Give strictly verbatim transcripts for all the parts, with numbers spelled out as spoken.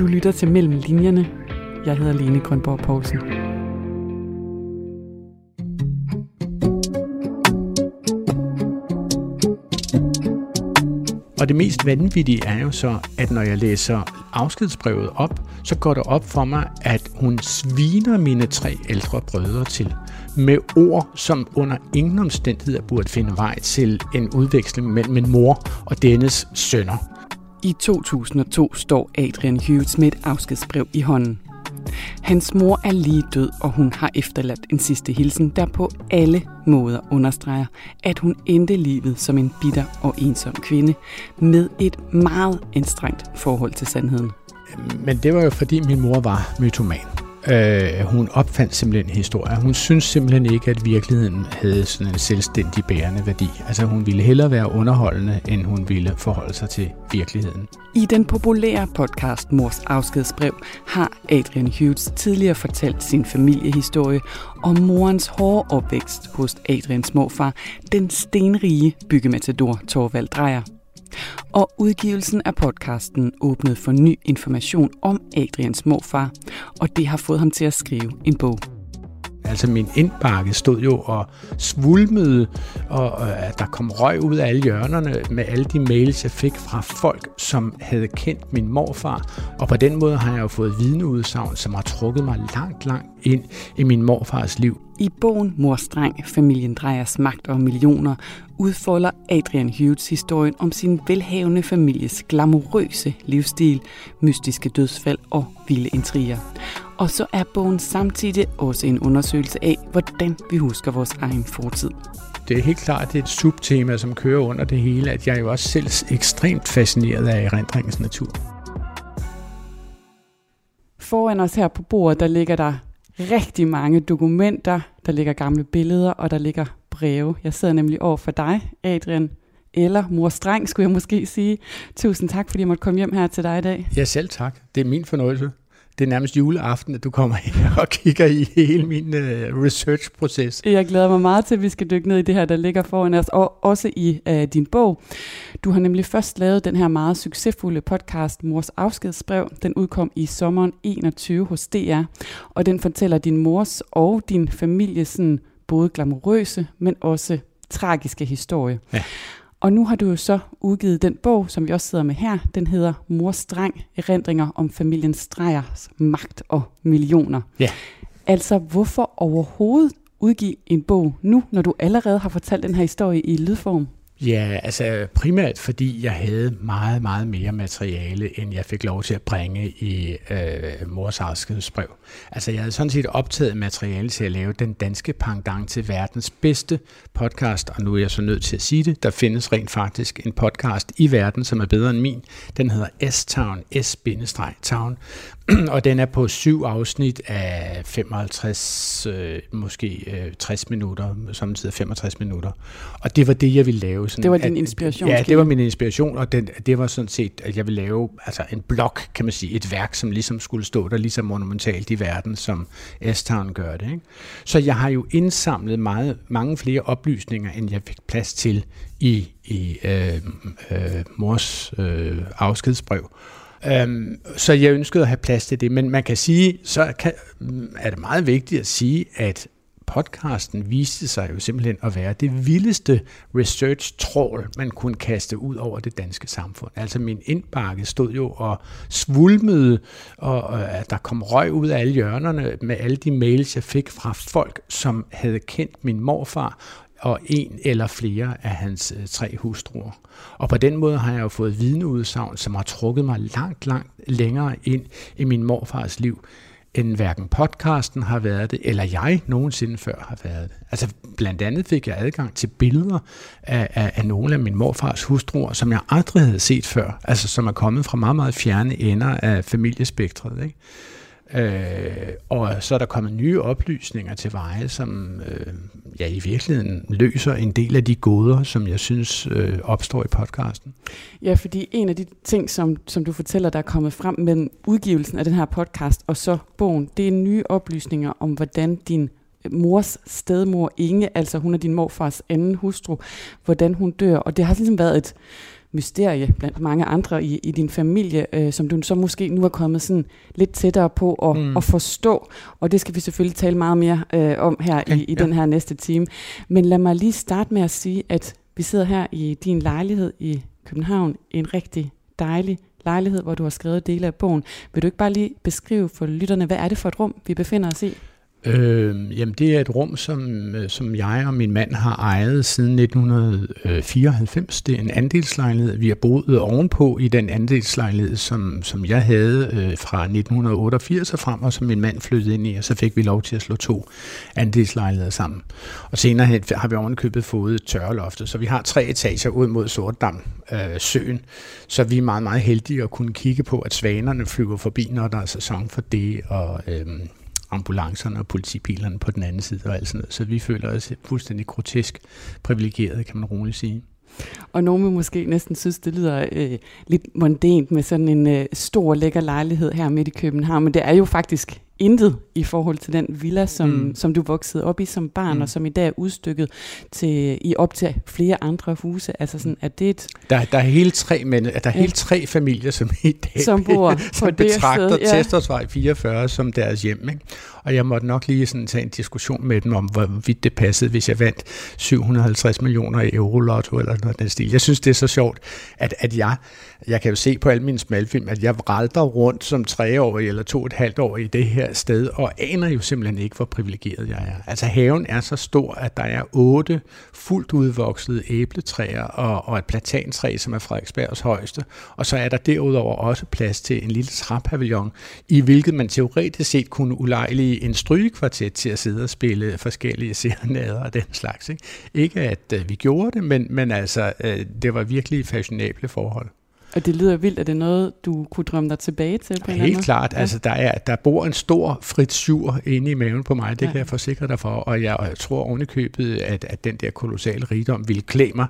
Du lytter til Mellem Linjerne. Jeg hedder Line Grønborg Poulsen. Og det mest vanvittige er jo så, at når jeg læser afskedsbrevet op, så går det op for mig, at hun sviner mine tre ældre brødre til med ord, som under ingen omstændigheder burde finde vej til en udveksling mellem min mor og dennes sønner. I to tusind og to står Adrian Hughes med et afskedsbrev i hånden. Hans mor er lige død, og hun har efterladt en sidste hilsen, der på alle måder understreger, at hun endte livet som en bitter og ensom kvinde med et meget anstrengt forhold til sandheden. Men det var jo fordi min mor var mytoman. Øh, hun opfandt simpelthen historier. Hun syntes simpelthen ikke, at virkeligheden havde sådan en selvstændig bærende værdi. Altså hun ville hellere være underholdende, end hun ville forholde sig til virkeligheden. I den populære podcast Mors Afskedsbrev har Adrian Hughes tidligere fortalt sin familiehistorie om morens hårde opvækst hos Adrians morfar, den stenrige byggematador Thorvald Drejer. Og udgivelsen af podcasten åbnede for ny information om Adrians morfar, og det har fået ham til at skrive en bog. Altså min indbakke stod jo og svulmede, og øh, der kom røg ud af alle hjørnerne med alle de mails, jeg fik fra folk, som havde kendt min morfar. Og på den måde har jeg jo fået vidneudsagn, som har trukket mig langt, langt ind i min morfars liv. I bogen Mors dreng, familien Drejers magt og millioner, udfolder Adrian Hughes historien om sin velhavende families glamourøse livsstil, mystiske dødsfald og vilde intriger. Og så er bogen samtidig også en undersøgelse af, hvordan vi husker vores egen fortid. Det er helt klart, det er et subtema, som kører under det hele, at jeg er jo også selv ekstremt fascineret af erindringens natur. Foran os her på bordet, der ligger der rigtig mange dokumenter, der ligger gamle billeder, og der ligger breve. Jeg sidder nemlig over for dig, Adrian, eller Mors dreng, skulle jeg måske sige. Tusind tak, fordi jeg måtte komme hjem her til dig i dag. Ja, selv tak. Det er min fornøjelse. Det er nærmest juleaften, at du kommer ind og kigger i hele min uh, research-proces. Jeg glæder mig meget til, at vi skal dykke ned i det her, der ligger foran os, og også i uh, din bog. Du har nemlig først lavet den her meget succesfulde podcast, Mors Afskedsbrev. Den udkom i sommeren enogtyve hos D R, og den fortæller din mors og din families sådan, både glamourøse, men også tragiske historie. Ja. Og nu har du jo så udgivet den bog, som vi også sidder med her. Den hedder Mors dreng, erindringer om familien Drejers magt og millioner. Ja. Altså, hvorfor overhovedet udgive en bog nu, når du allerede har fortalt den her historie i lydform? Ja, altså primært fordi jeg havde meget, meget mere materiale, end jeg fik lov til at bringe i øh, Mors Afskedsbrev. Altså jeg havde sådan set optaget materiale til at lave den danske pendant til verdens bedste podcast, og nu er jeg så nødt til at sige det. Der findes rent faktisk en podcast i verden, som er bedre end min. Den hedder S-Town, S-Town, og den er på syv afsnit af femoghalvtreds, øh, måske øh, tres minutter, samtidig femogtres minutter. Og det var det, jeg ville lave. Sådan, det var din inspiration? At, ja, det var min inspiration, og den, det var sådan set, at jeg ville lave altså en blog, kan man sige, et værk, som ligesom skulle stå der ligesom monumentalt i verden, som S-Town gør det. Ikke? Så jeg har jo indsamlet meget, mange flere oplysninger, end jeg fik plads til i, i øh, øh, Mors øh, afskedsbrev. Øhm, så jeg ønskede at have plads til det, men man kan sige, så kan, er det meget vigtigt at sige, at podcasten viste sig jo simpelthen at være det vildeste research-trål, man kunne kaste ud over det danske samfund. Altså min indbakke stod jo og svulmede, og øh, der kom røg ud af alle hjørnerne med alle de mails, jeg fik fra folk, som havde kendt min morfar og en eller flere af hans tre hustruer. Og på den måde har jeg jo fået vidneudsagn, som har trukket mig langt, langt længere ind i min morfars liv, end hverken podcasten har været det, eller jeg nogensinde før har været det. Altså blandt andet fik jeg adgang til billeder af, af, af nogle af min morfars hustruer, som jeg aldrig havde set før, altså som er kommet fra meget, meget fjerne ender af familiespektret, ikke? Øh, og så er der kommet nye oplysninger til veje, som øh, ja, i virkeligheden løser en del af de gåder, som jeg synes øh, opstår i podcasten. Ja, fordi en af de ting, som, som du fortæller, der er kommet frem med udgivelsen af den her podcast og så bogen, det er nye oplysninger om, hvordan din mors stedmor Inge, altså hun er din morfars anden hustru, hvordan hun dør. Og det har ligesom været et mysterie blandt mange andre i, i din familie, øh, som du så måske nu er kommet sådan lidt tættere på at, mm. at forstå. Og det skal vi selvfølgelig tale meget mere øh, om her okay, i, i ja. den her næste time. Men lad mig lige starte med at sige, at vi sidder her i din lejlighed i København. En rigtig dejlig lejlighed, hvor du har skrevet dele af bogen. Vil du ikke bare lige beskrive for lytterne, hvad er det for et rum, vi befinder os i? Øh, jamen det er et rum, som, som jeg og min mand har ejet siden nitten fireoghalvfems. Det er en andelslejlighed. Vi har boet ovenpå i den andelslejlighed, som, som jeg havde øh, fra nitten otteogfirs og frem, og som min mand flyttede ind i, og så fik vi lov til at slå to andelslejligheder sammen. Og senere har vi ovenkøbet fået tørreloftet, så vi har tre etager ud mod Sortdam, øh, søen, så vi er meget, meget heldige at kunne kigge på, at svanerne flyver forbi, når der er sæson for det, og øh, ambulancerne og politibilerne på den anden side og alt sådan noget. Så vi føler os fuldstændig grotesk privilegeret, kan man roligt sige. Og nogen vil måske næsten synes, det lyder øh, lidt mondænt med sådan en øh, stor, lækker lejlighed her midt i København, men det er jo faktisk intet i forhold til den villa, som, mm. som du voksede op i som barn, mm. og som i dag er udstykket til, i op til flere andre huse. Altså sådan, er det et... Der, der er hele tre, men, der er hele ja. tre familier, som i dag som bor som på betragter ja. Testersvej fireogfyrre som deres hjem. Ikke? Og jeg måtte nok lige sådan tage en diskussion med dem om, hvorvidt det passede, hvis jeg vandt syv hundrede og halvtreds millioner i Eurolotto eller noget af den stil. Jeg synes, det er så sjovt, at, at jeg, jeg kan jo se på alle mine smalfilm, at jeg vralter rundt som treårig eller to og et halvt år i det her sted, og aner jo simpelthen ikke, hvor privilegeret jeg er. Altså haven er så stor, at der er otte fuldt udvoksede æbletræer og, og et platantræ, som er Frederiksbergs højeste, og så er der derudover også plads til en lille træpavillon, i hvilket man teoretisk set kunne ulejlige en strygekvartet til at sidde og spille forskellige serenader og den slags. Ikke, ikke at øh, vi gjorde det, men, men altså, øh, det var virkelig fashionable forhold. Og det lyder vildt, at det er noget, du kunne drømme dig tilbage til? På ja, helt klart. Ja. Altså, der, er, der bor en stor fritsur inde i maven på mig, det ja. kan jeg forsikre dig for, og jeg, og jeg tror ovenikøbet, at, at den der kolossale rigdom ville klæde mig.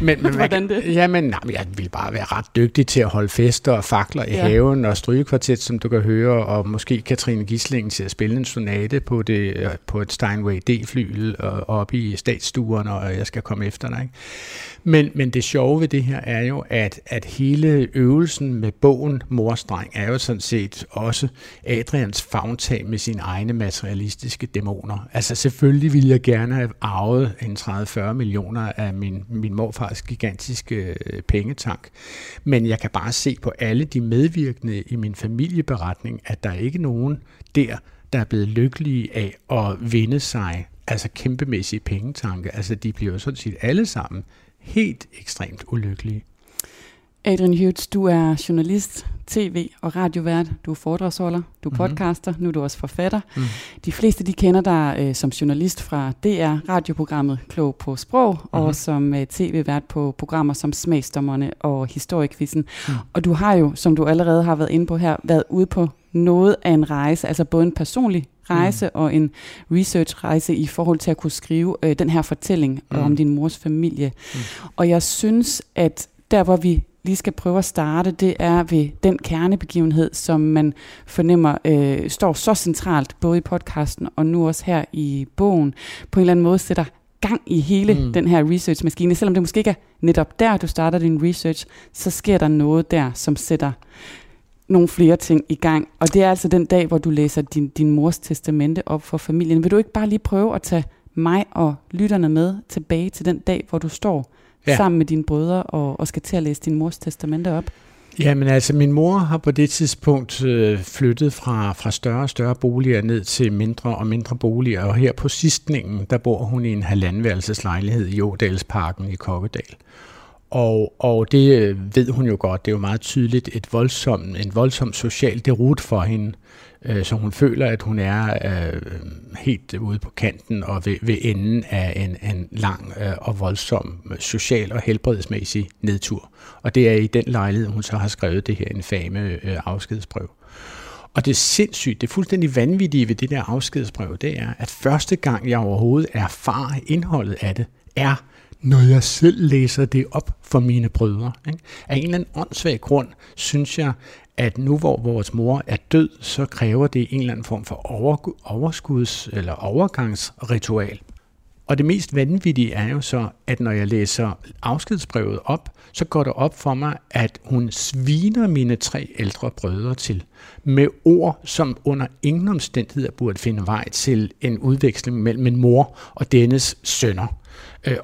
Men, men hvordan det? Jamen, nej, men jeg ville bare være ret dygtig til at holde fester og fakler i ja. haven og strygekvartet, som du kan høre, og måske Katrine Gislingen til at spille en sonate på, det, på et Steinway D-flygel og oppe i statsstuerne, og jeg skal komme efter dig. Ikke? Men, men det sjove ved det her er jo, at, at hele Hele øvelsen med bogen Mors dreng er jo sådan set også Adrians favntag med sine egne materialistiske dæmoner. Altså selvfølgelig ville jeg gerne have arvet en tredive til fyrre millioner af min, min morfars gigantiske pengetank, men jeg kan bare se på alle de medvirkende i min familieberetning, at der ikke er nogen der, der er blevet lykkelige af at vinde sig altså kæmpemæssige pengetanke. Altså de bliver jo sådan set alle sammen helt ekstremt ulykkelige. Adrian Hughes, du er journalist, tv- og radiovært, du er foredragsholder, du er mm-hmm. podcaster, nu er du også forfatter. Mm. De fleste de kender dig øh, som journalist fra D R, radioprogrammet Klog på Sprog, mm-hmm. og som øh, tv-vært på programmer som Smagstommerne og Historiekvisten. Mm. Og du har jo, som du allerede har været inde på her, været ude på noget af en rejse, altså både en personlig rejse mm. og en researchrejse i forhold til at kunne skrive øh, den her fortælling mm. om din mors familie. Mm. Og jeg synes, at der hvor vi lige skal prøve at starte, det er ved den kernebegivenhed, som man fornemmer øh, står så centralt, både i podcasten og nu også her i bogen, på en eller anden måde sætter gang i hele mm. den her researchmaskine. Selvom det måske ikke er netop der, du starter din research, så sker der noget der, som sætter nogle flere ting i gang. Og det er altså den dag, hvor du læser din, din mors testamente op for familien. Vil du ikke bare lige prøve at tage mig og lytterne med tilbage til den dag, hvor du står Ja. sammen med dine brødre, og, og skal til at læse din mors testamente op? Jamen altså, min mor har på det tidspunkt øh, flyttet fra, fra større og større boliger ned til mindre og mindre boliger, og her på Sistningen, der bor hun i en halvandenværelseslejlighed i Ådalsparken i Kokkedal. Og, og det ved hun jo godt, det er jo meget tydeligt et voldsomt, en voldsom social derut for hende, så hun føler, at hun er øh, helt ude på kanten og ved, ved enden af en, en lang øh, og voldsom social og helbredsmæssig nedtur. Og det er i den lejlighed, hun så har skrevet det her infame øh, afskedsbrev. Og det sindssygt, det fuldstændig vanvittige ved det der afskedsbrev, det er, at første gang jeg overhovedet erfarer indholdet af det, er når jeg selv læser det op for mine brødre. Ikke? Af en eller anden åndssvag grund, synes jeg, at nu hvor vores mor er død, så kræver det en eller anden form for overskuds- eller overgangsritual. Og det mest vanvittige er jo så, at når jeg læser afskedsbrevet op, så går det op for mig, at hun sviner mine tre ældre brødre til, med ord, som under ingen omstændigheder burde finde vej til en udveksling mellem en mor og dennes sønner.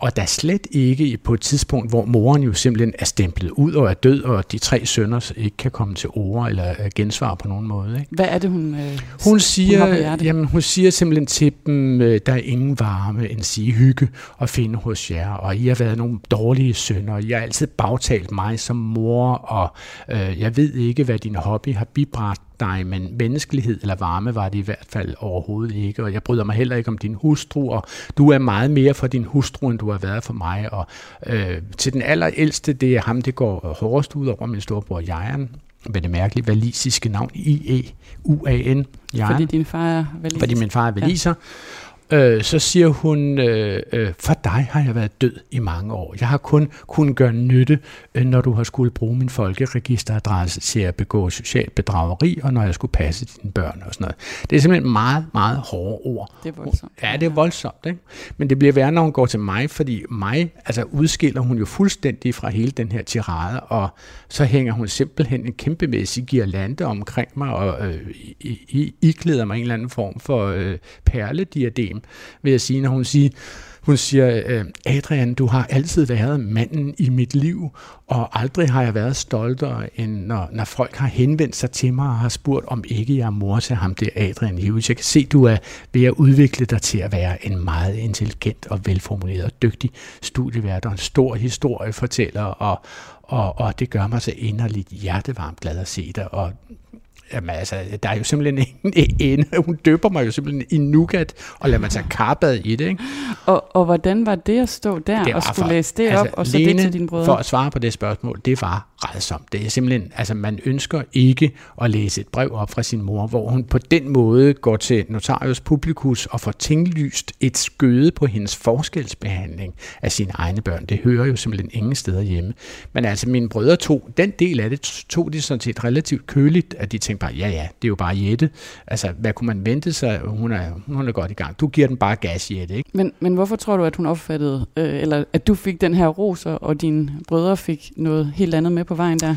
Og der slet ikke på et tidspunkt, hvor moren jo simpelthen er stemplet ud og er død, og de tre sønner ikke kan komme til ord eller gensvare på nogen måde. Ikke? Hvad er det, hun, hun siger? Hun, jamen, hun siger simpelthen til dem, der er ingen varme end sige hygge og finde hos jer, og I har været nogle dårlige sønner, og I har altid bagtalt mig som mor, og øh, jeg ved ikke, hvad din hobby har bibragt dig, men menneskelighed eller varme var det i hvert fald overhovedet ikke, og jeg bryder mig heller ikke om din hustru, og du er meget mere for din hustru, end du har været for mig, og øh, til den allerældste, det er ham, det går hårdest ud over min storebror Jejren, med det mærkelige valisiske navn, I E U A N, Jejren. Fordi din far er valiser. Fordi min far er valiser. Ja. Så siger hun, for dig har jeg været død i mange år. Jeg har kun kunnet gøre nytte, når du har skulle bruge min folkeregisteradresse til at begå socialt bedrageri, og når jeg skulle passe dine børn og sådan noget. Det er simpelthen meget, meget hårde ord. Det er voldsomt. Ja, det er voldsomt. Ikke? Men det bliver værre, når hun går til mig, fordi mig altså udskiller hun jo fuldstændig fra hele den her tirade, og så hænger hun simpelthen en kæmpemæssig girlande omkring mig, og øh, iklæder mig en eller anden form for øh, perlediadem, vil jeg sige, når hun siger, hun siger, Adrian, du har altid været manden i mit liv, og aldrig har jeg været stoltere, end når, når folk har henvendt sig til mig og har spurgt, om ikke jeg er mor til ham, det er Adrian Hughes. Jeg kan se, du er ved at udvikle dig til at være en meget intelligent og velformuleret og dygtig studievært og en stor historiefortæller, og, og, og det gør mig så inderligt hjertevarmt glad at se dig, og jamen altså, der er jo simpelthen ingen ende. Hun døber mig jo simpelthen i nougat, og lader man tage karpad i det. Ikke? Og, og hvordan var det at stå der det og skulle for, læse det altså, op, og så Lene, det til dine brødre? For at svare på det spørgsmål, det var rædsomt. Det er simpelthen, altså man ønsker ikke at læse et brev op fra sin mor, hvor hun på den måde går til notarius publicus og får tinglyst et skøde på hendes forskelsbehandling af sine egne børn. Det hører jo simpelthen ingen steder hjemme. Men altså, mine brødre tog, den del af det, tog de sådan set relativt køligt, at de tænkte, ja, ja, det er jo bare Jette. Altså, hvad kunne man vente sig? Hun er, hun er godt i gang. Du giver den bare gas, Jette, ikke? Men, men hvorfor tror du, at hun opfattede, øh, eller at du fik den her ros, og dine brødre fik noget helt andet med på vejen der?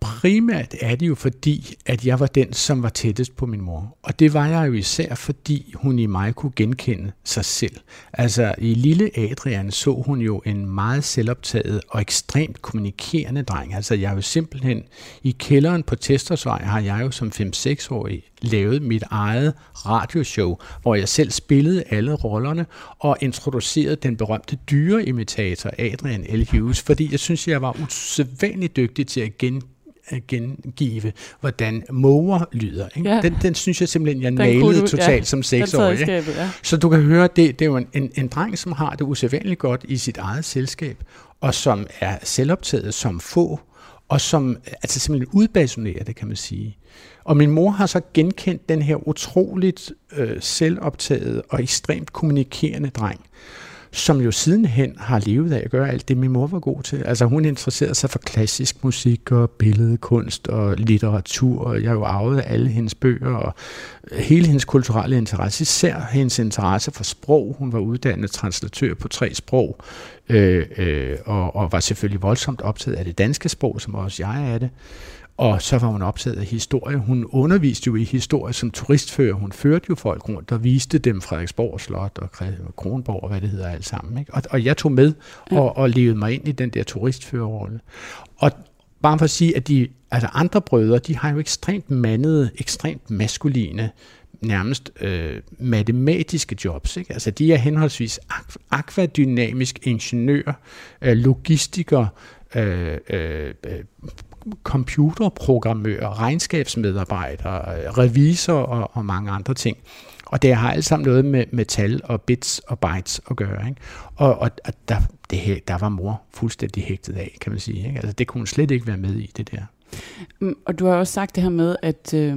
Primært er det jo fordi, at jeg var den, som var tættest på min mor. Og det var jeg jo især, fordi hun i mig kunne genkende sig selv. Altså i lille Adrian så hun jo en meget selvoptaget og ekstremt kommunikerende dreng. Altså jeg er jo simpelthen i kælderen på Testersvej, har jeg jo som fem-seks-årig lavet mit eget radioshow, hvor jeg selv spillede alle rollerne og introducerede den berømte dyreimitator Adrian L. Hughes, fordi jeg synes, jeg var usædvanligt dygtig til at gen at gengive, hvordan måger lyder. Ikke? Ja. Den, den synes jeg simpelthen, jeg nailede totalt ja, som seksårig. Ja. Så du kan høre, det, det er jo en, en, en dreng, som har det usædvanligt godt i sit eget selskab, og som er selvoptaget som få, og som altså simpelthen udbasonerer det, kan man sige. Og min mor har så genkendt den her utroligt øh, selvoptaget og ekstremt kommunikerende dreng, som jo sidenhen har levet af at gøre alt det, min mor var god til. Altså hun interesserede sig for klassisk musik og billedkunst og litteratur, og jeg jo arvede alle hendes bøger og hele hendes kulturelle interesse, især hendes interesse for sprog. Hun var uddannet translatør på tre sprog, øh, øh, og, og var selvfølgelig voldsomt optaget af det danske sprog, som også jeg er det. Og så var hun optaget af historie. Hun underviste jo i historie som turistfører. Hun førte jo folk rundt og viste dem Frederiksberg Slot og Kronborg og hvad det hedder alt sammen. Ikke? Og, og jeg tog med og, og levede mig ind i den der turistførerrolle. Og bare for at sige, at de altså andre brødre, de har jo ekstremt mandede, ekstremt maskuline, nærmest øh, matematiske jobs. Ikke? Altså de er henholdsvis akvadynamisk ingeniør, øh, logistiker, øh, øh, computerprogrammører, regnskabsmedarbejdere, revisorer og, og mange andre ting. Og det har alt sammen noget med, med tal og bits og bytes at gøre. Ikke? Og, og, og der, det her, der var mor fuldstændig hægtet af, kan man sige. Ikke? Altså, det kunne hun slet ikke være med i, det der. Og du har også sagt det her med, at, øh,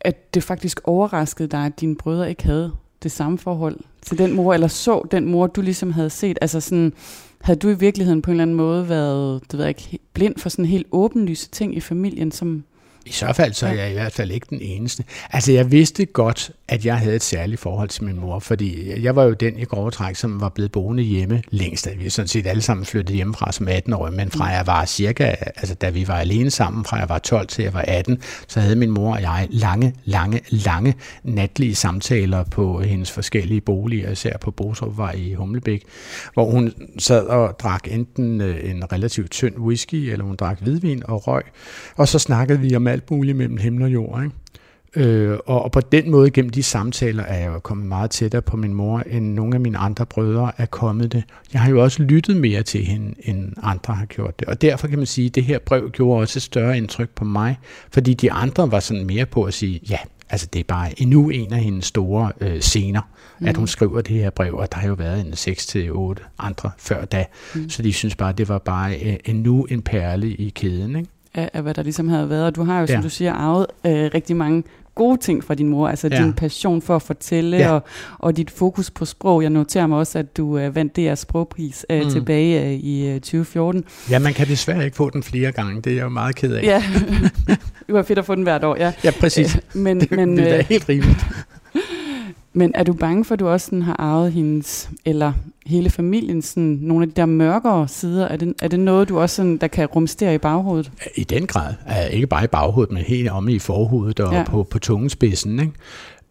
at det faktisk overraskede dig, at dine brødre ikke havde det samme forhold til den mor, eller så den mor, du ligesom havde set. Altså sådan, havde du i virkeligheden på en eller anden måde været, det ved jeg ikke, blind for sådan helt åbenlyse ting i familien, som I så fald så er jeg i hvert fald ikke den eneste. Altså, jeg vidste godt, at jeg havde et særligt forhold til min mor, fordi jeg var jo den i grove træk, som var blevet boende hjemme længst. Vi er sådan set alle sammen flyttet hjemmefra som atten-årige, men fra jeg var cirka, altså da vi var alene sammen, fra jeg var tolv til jeg var atten, så havde min mor og jeg lange, lange, lange natlige samtaler på hendes forskellige boliger, især på Bostrupvej i Humlebæk, hvor hun sad og drak enten en relativt tynd whisky, eller hun drak hvidvin og røg, og så snakkede vi om alt muligt mellem himmel og jord, ikke? Øh, og, og på den måde, gennem de samtaler, er jeg jo kommet meget tættere på min mor, end nogle af mine andre brødre er kommet det. Jeg har jo også lyttet mere til hende, end andre har gjort det. Og derfor kan man sige, at det her brev gjorde også et større indtryk på mig, fordi de andre var sådan mere på at sige, ja, altså det er bare endnu en af hendes store øh, scener, mm. at hun skriver det her brev, og der har jo været en seks til otte andre før da. Mm. Så de synes bare, det var bare øh, endnu en perle i kæden, ikke? Af hvad der ligesom havde været, og du har jo, som ja. du siger, arvet øh, rigtig mange gode ting fra din mor, altså ja. din passion for at fortælle, ja. og, og dit fokus på sprog. Jeg noterer mig også, at du øh, vandt D R's sprogpris øh, mm. tilbage øh, i tyve fjorten. Ja, man kan desværre ikke få den flere gange, det er jeg jo meget ked af. Ja, det var fedt at få den hvert år, ja. Ja, præcis. Æh, men, det men, det er øh, helt rimeligt. Men er du bange for, at du også sådan har arvet hendes, eller hele familien, sådan nogle af de der mørkere sider? Er det, er det noget, du også sådan, der kan rumstere i baghovedet? I den grad. Ikke bare i baghovedet, men helt omme i forhovedet og ja. på, på tungespidsen, ikke?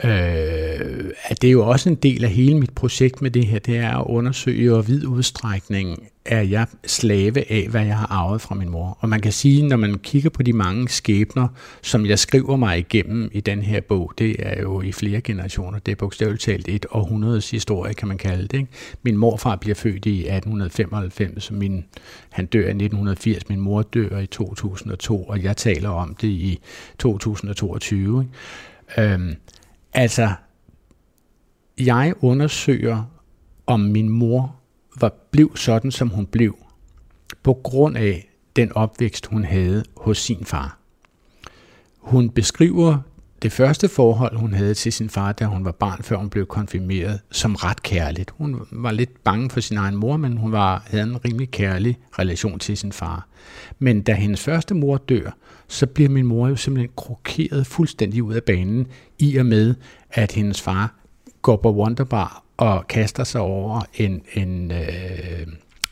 Øh, at det er jo også en del af hele mit projekt med det her, det er at undersøge og vid udstrækning er jeg slave af, hvad jeg har arvet fra min mor. Og man kan sige, når man kigger på de mange skæbner, som jeg skriver mig igennem i den her bog, det er jo i flere generationer, det er bogstaveligt talt et århundredes historie, kan man kalde det, ikke? Min morfar bliver født i atten femoghalvfems, min, han dør i nitten firs, min mor dør i to tusind og to, og jeg taler om det i to tusind og toogtyve, ikke? Øh, Altså, jeg undersøger, om min mor var blev sådan, som hun blev, på grund af den opvækst, hun havde hos sin far. Hun beskriver det første forhold, hun havde til sin far, da hun var barn, før hun blev konfirmeret, som ret kærligt. Hun var lidt bange for sin egen mor, men hun var, havde en rimelig kærlig relation til sin far. Men da hendes første mor dør, så bliver min mor jo simpelthen krokeret fuldstændig ud af banen, i og med, at hendes far går på Wonderbar og kaster sig over en... en øh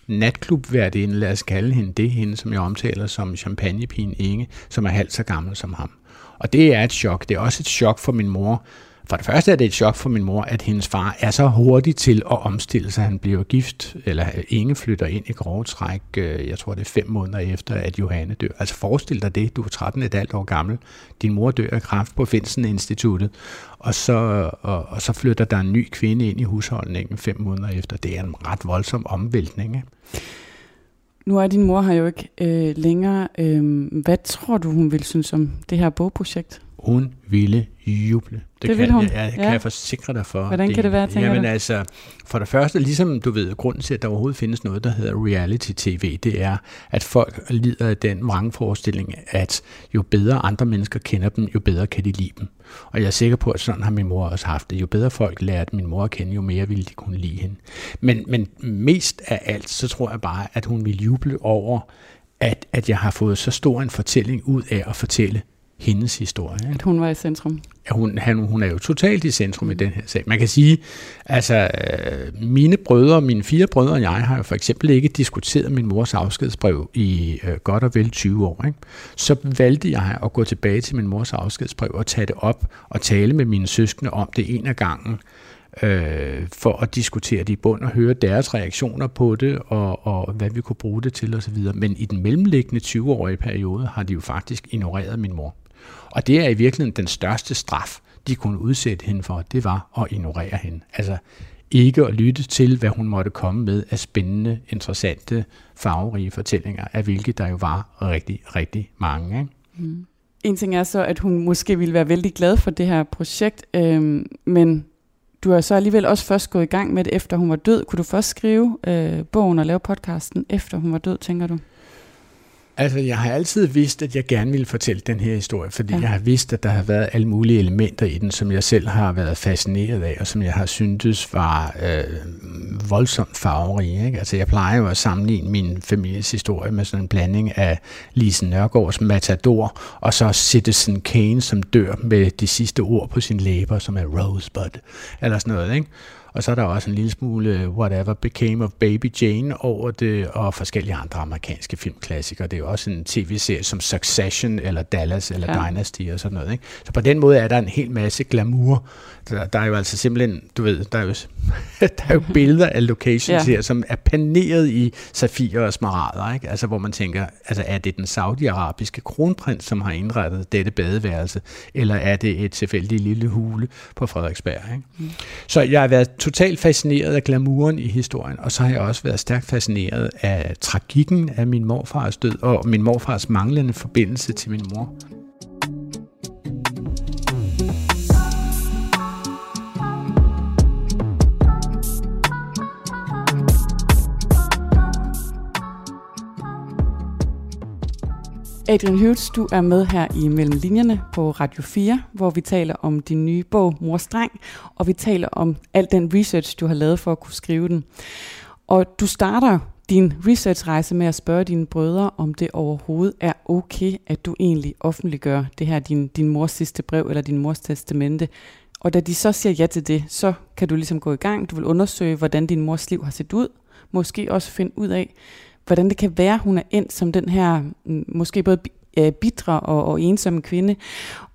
natklubværdinde, lad os kalde hende det, hende som jeg omtaler som champagnepigen Inge, som er halvt så gammel som ham. Og det er et chok. Det er også et chok for min mor. For det første er det et chok for min mor, at hendes far er så hurtig til at omstille sig. Han bliver gift, eller Inge flytter ind i grove træk, jeg tror det er fem måneder efter, at Johanne dør. Altså forestil dig det, du er tretten et halvt år gammel, din mor dør af kræft på Finsen-instituttet, og så, og, og så flytter der en ny kvinde ind i husholdningen fem måneder efter. Det er en ret voldsom omvæltning, ikke? Nu er din mor her jo ikke øh, længere. Øh, hvad tror du, hun ville synes om det her bogprojekt? Hun ville juble. Det, det kan, hun. Jeg, jeg, kan ja. jeg forsikre dig for. Hvordan det, kan det være, tænker jamen, du? Altså, for det første, ligesom du ved, grunden til, at der overhovedet findes noget, der hedder reality-tv, det er, at folk lider af den vrangforestilling, at jo bedre andre mennesker kender dem, jo bedre kan de lide dem. Og jeg er sikker på, at sådan har min mor også haft det. Jo bedre folk lærte min mor at kende, jo mere ville de kunne lide hende. Men, men mest af alt, så tror jeg bare, at hun ville juble over, at, at jeg har fået så stor en fortælling ud af at fortælle hendes historie. At hun var i centrum. Ja, hun, han, hun er jo totalt i centrum i den her sag. Man kan sige, altså mine brødre, mine fire brødre og jeg har jo for eksempel ikke diskuteret min mors afskedsbrev i øh, godt og vel tyve år. Ikke? Så valgte jeg at gå tilbage til min mors afskedsbrev og tage det op og tale med mine søskende om det en af gangen, øh, for at diskutere det i bund og høre deres reaktioner på det og, og hvad vi kunne bruge det til osv. Men i den mellemliggende tyve-årige periode har de jo faktisk ignoreret min mor. Og det er i virkeligheden den største straf, de kunne udsætte hende for, det var at ignorere hende. Altså ikke at lytte til, hvad hun måtte komme med af spændende, interessante, farverige fortællinger, af hvilke der jo var rigtig, rigtig mange. Ikke? Mm. En ting er så, at hun måske ville være vældig glad for det her projekt, øh, men du har så alligevel også først gået i gang med det, efter hun var død. Kunne du først skrive øh, bogen og lave podcasten, efter hun var død, tænker du? Altså, jeg har altid vidst, at jeg gerne ville fortælle den her historie, fordi ja. jeg har vidst, at der har været alle mulige elementer i den, som jeg selv har været fascineret af, og som jeg har syntes var øh, voldsomt farverige. Ikke? Altså, jeg plejer jo at sammenligne min families historie med sådan en blanding af Lise Nørgaards Matador, og så Citizen Kane, som dør med de sidste ord på sin læber, som er Rosebud, eller sådan noget, ikke? Og så er der også en lille smule Whatever Became of Baby Jane over det, og forskellige andre amerikanske filmklassikere. Det er jo også en tv-serie som Succession, eller Dallas, eller ja. Dynasty, og sådan noget. Ikke? Så på den måde er der en hel masse glamour. Der, der er jo altså simpelthen, du ved, der er jo, der er jo billeder af locations ja. her, som er paneret i safirer og smaragder, ikke? Altså hvor man tænker, altså er det den saudiarabiske kronprins, som har indrettet dette badeværelse, eller er det et tilfældigt lille hule på Frederiksberg? Ikke? Mm. Så jeg har været totalt fascineret af glamouren i historien, og så har jeg også været stærkt fascineret af tragikken af min morfars død og min morfars manglende forbindelse til min mor. Adrian Hughes, du er med her i Mellem Linjerne på Radio fire, hvor vi taler om din nye bog, Mors dreng, og vi taler om al den research, du har lavet for at kunne skrive den. Og du starter din researchrejse med at spørge dine brødre, om det overhovedet er okay, at du egentlig offentliggør det her, din, din mors sidste brev eller din mors testamente. Og da de så siger ja til det, så kan du ligesom gå i gang. Du vil undersøge, hvordan din mors liv har set ud, måske også finde ud af, hvordan det kan være, hun er endt som den her måske både bitre og, og ensomme kvinde.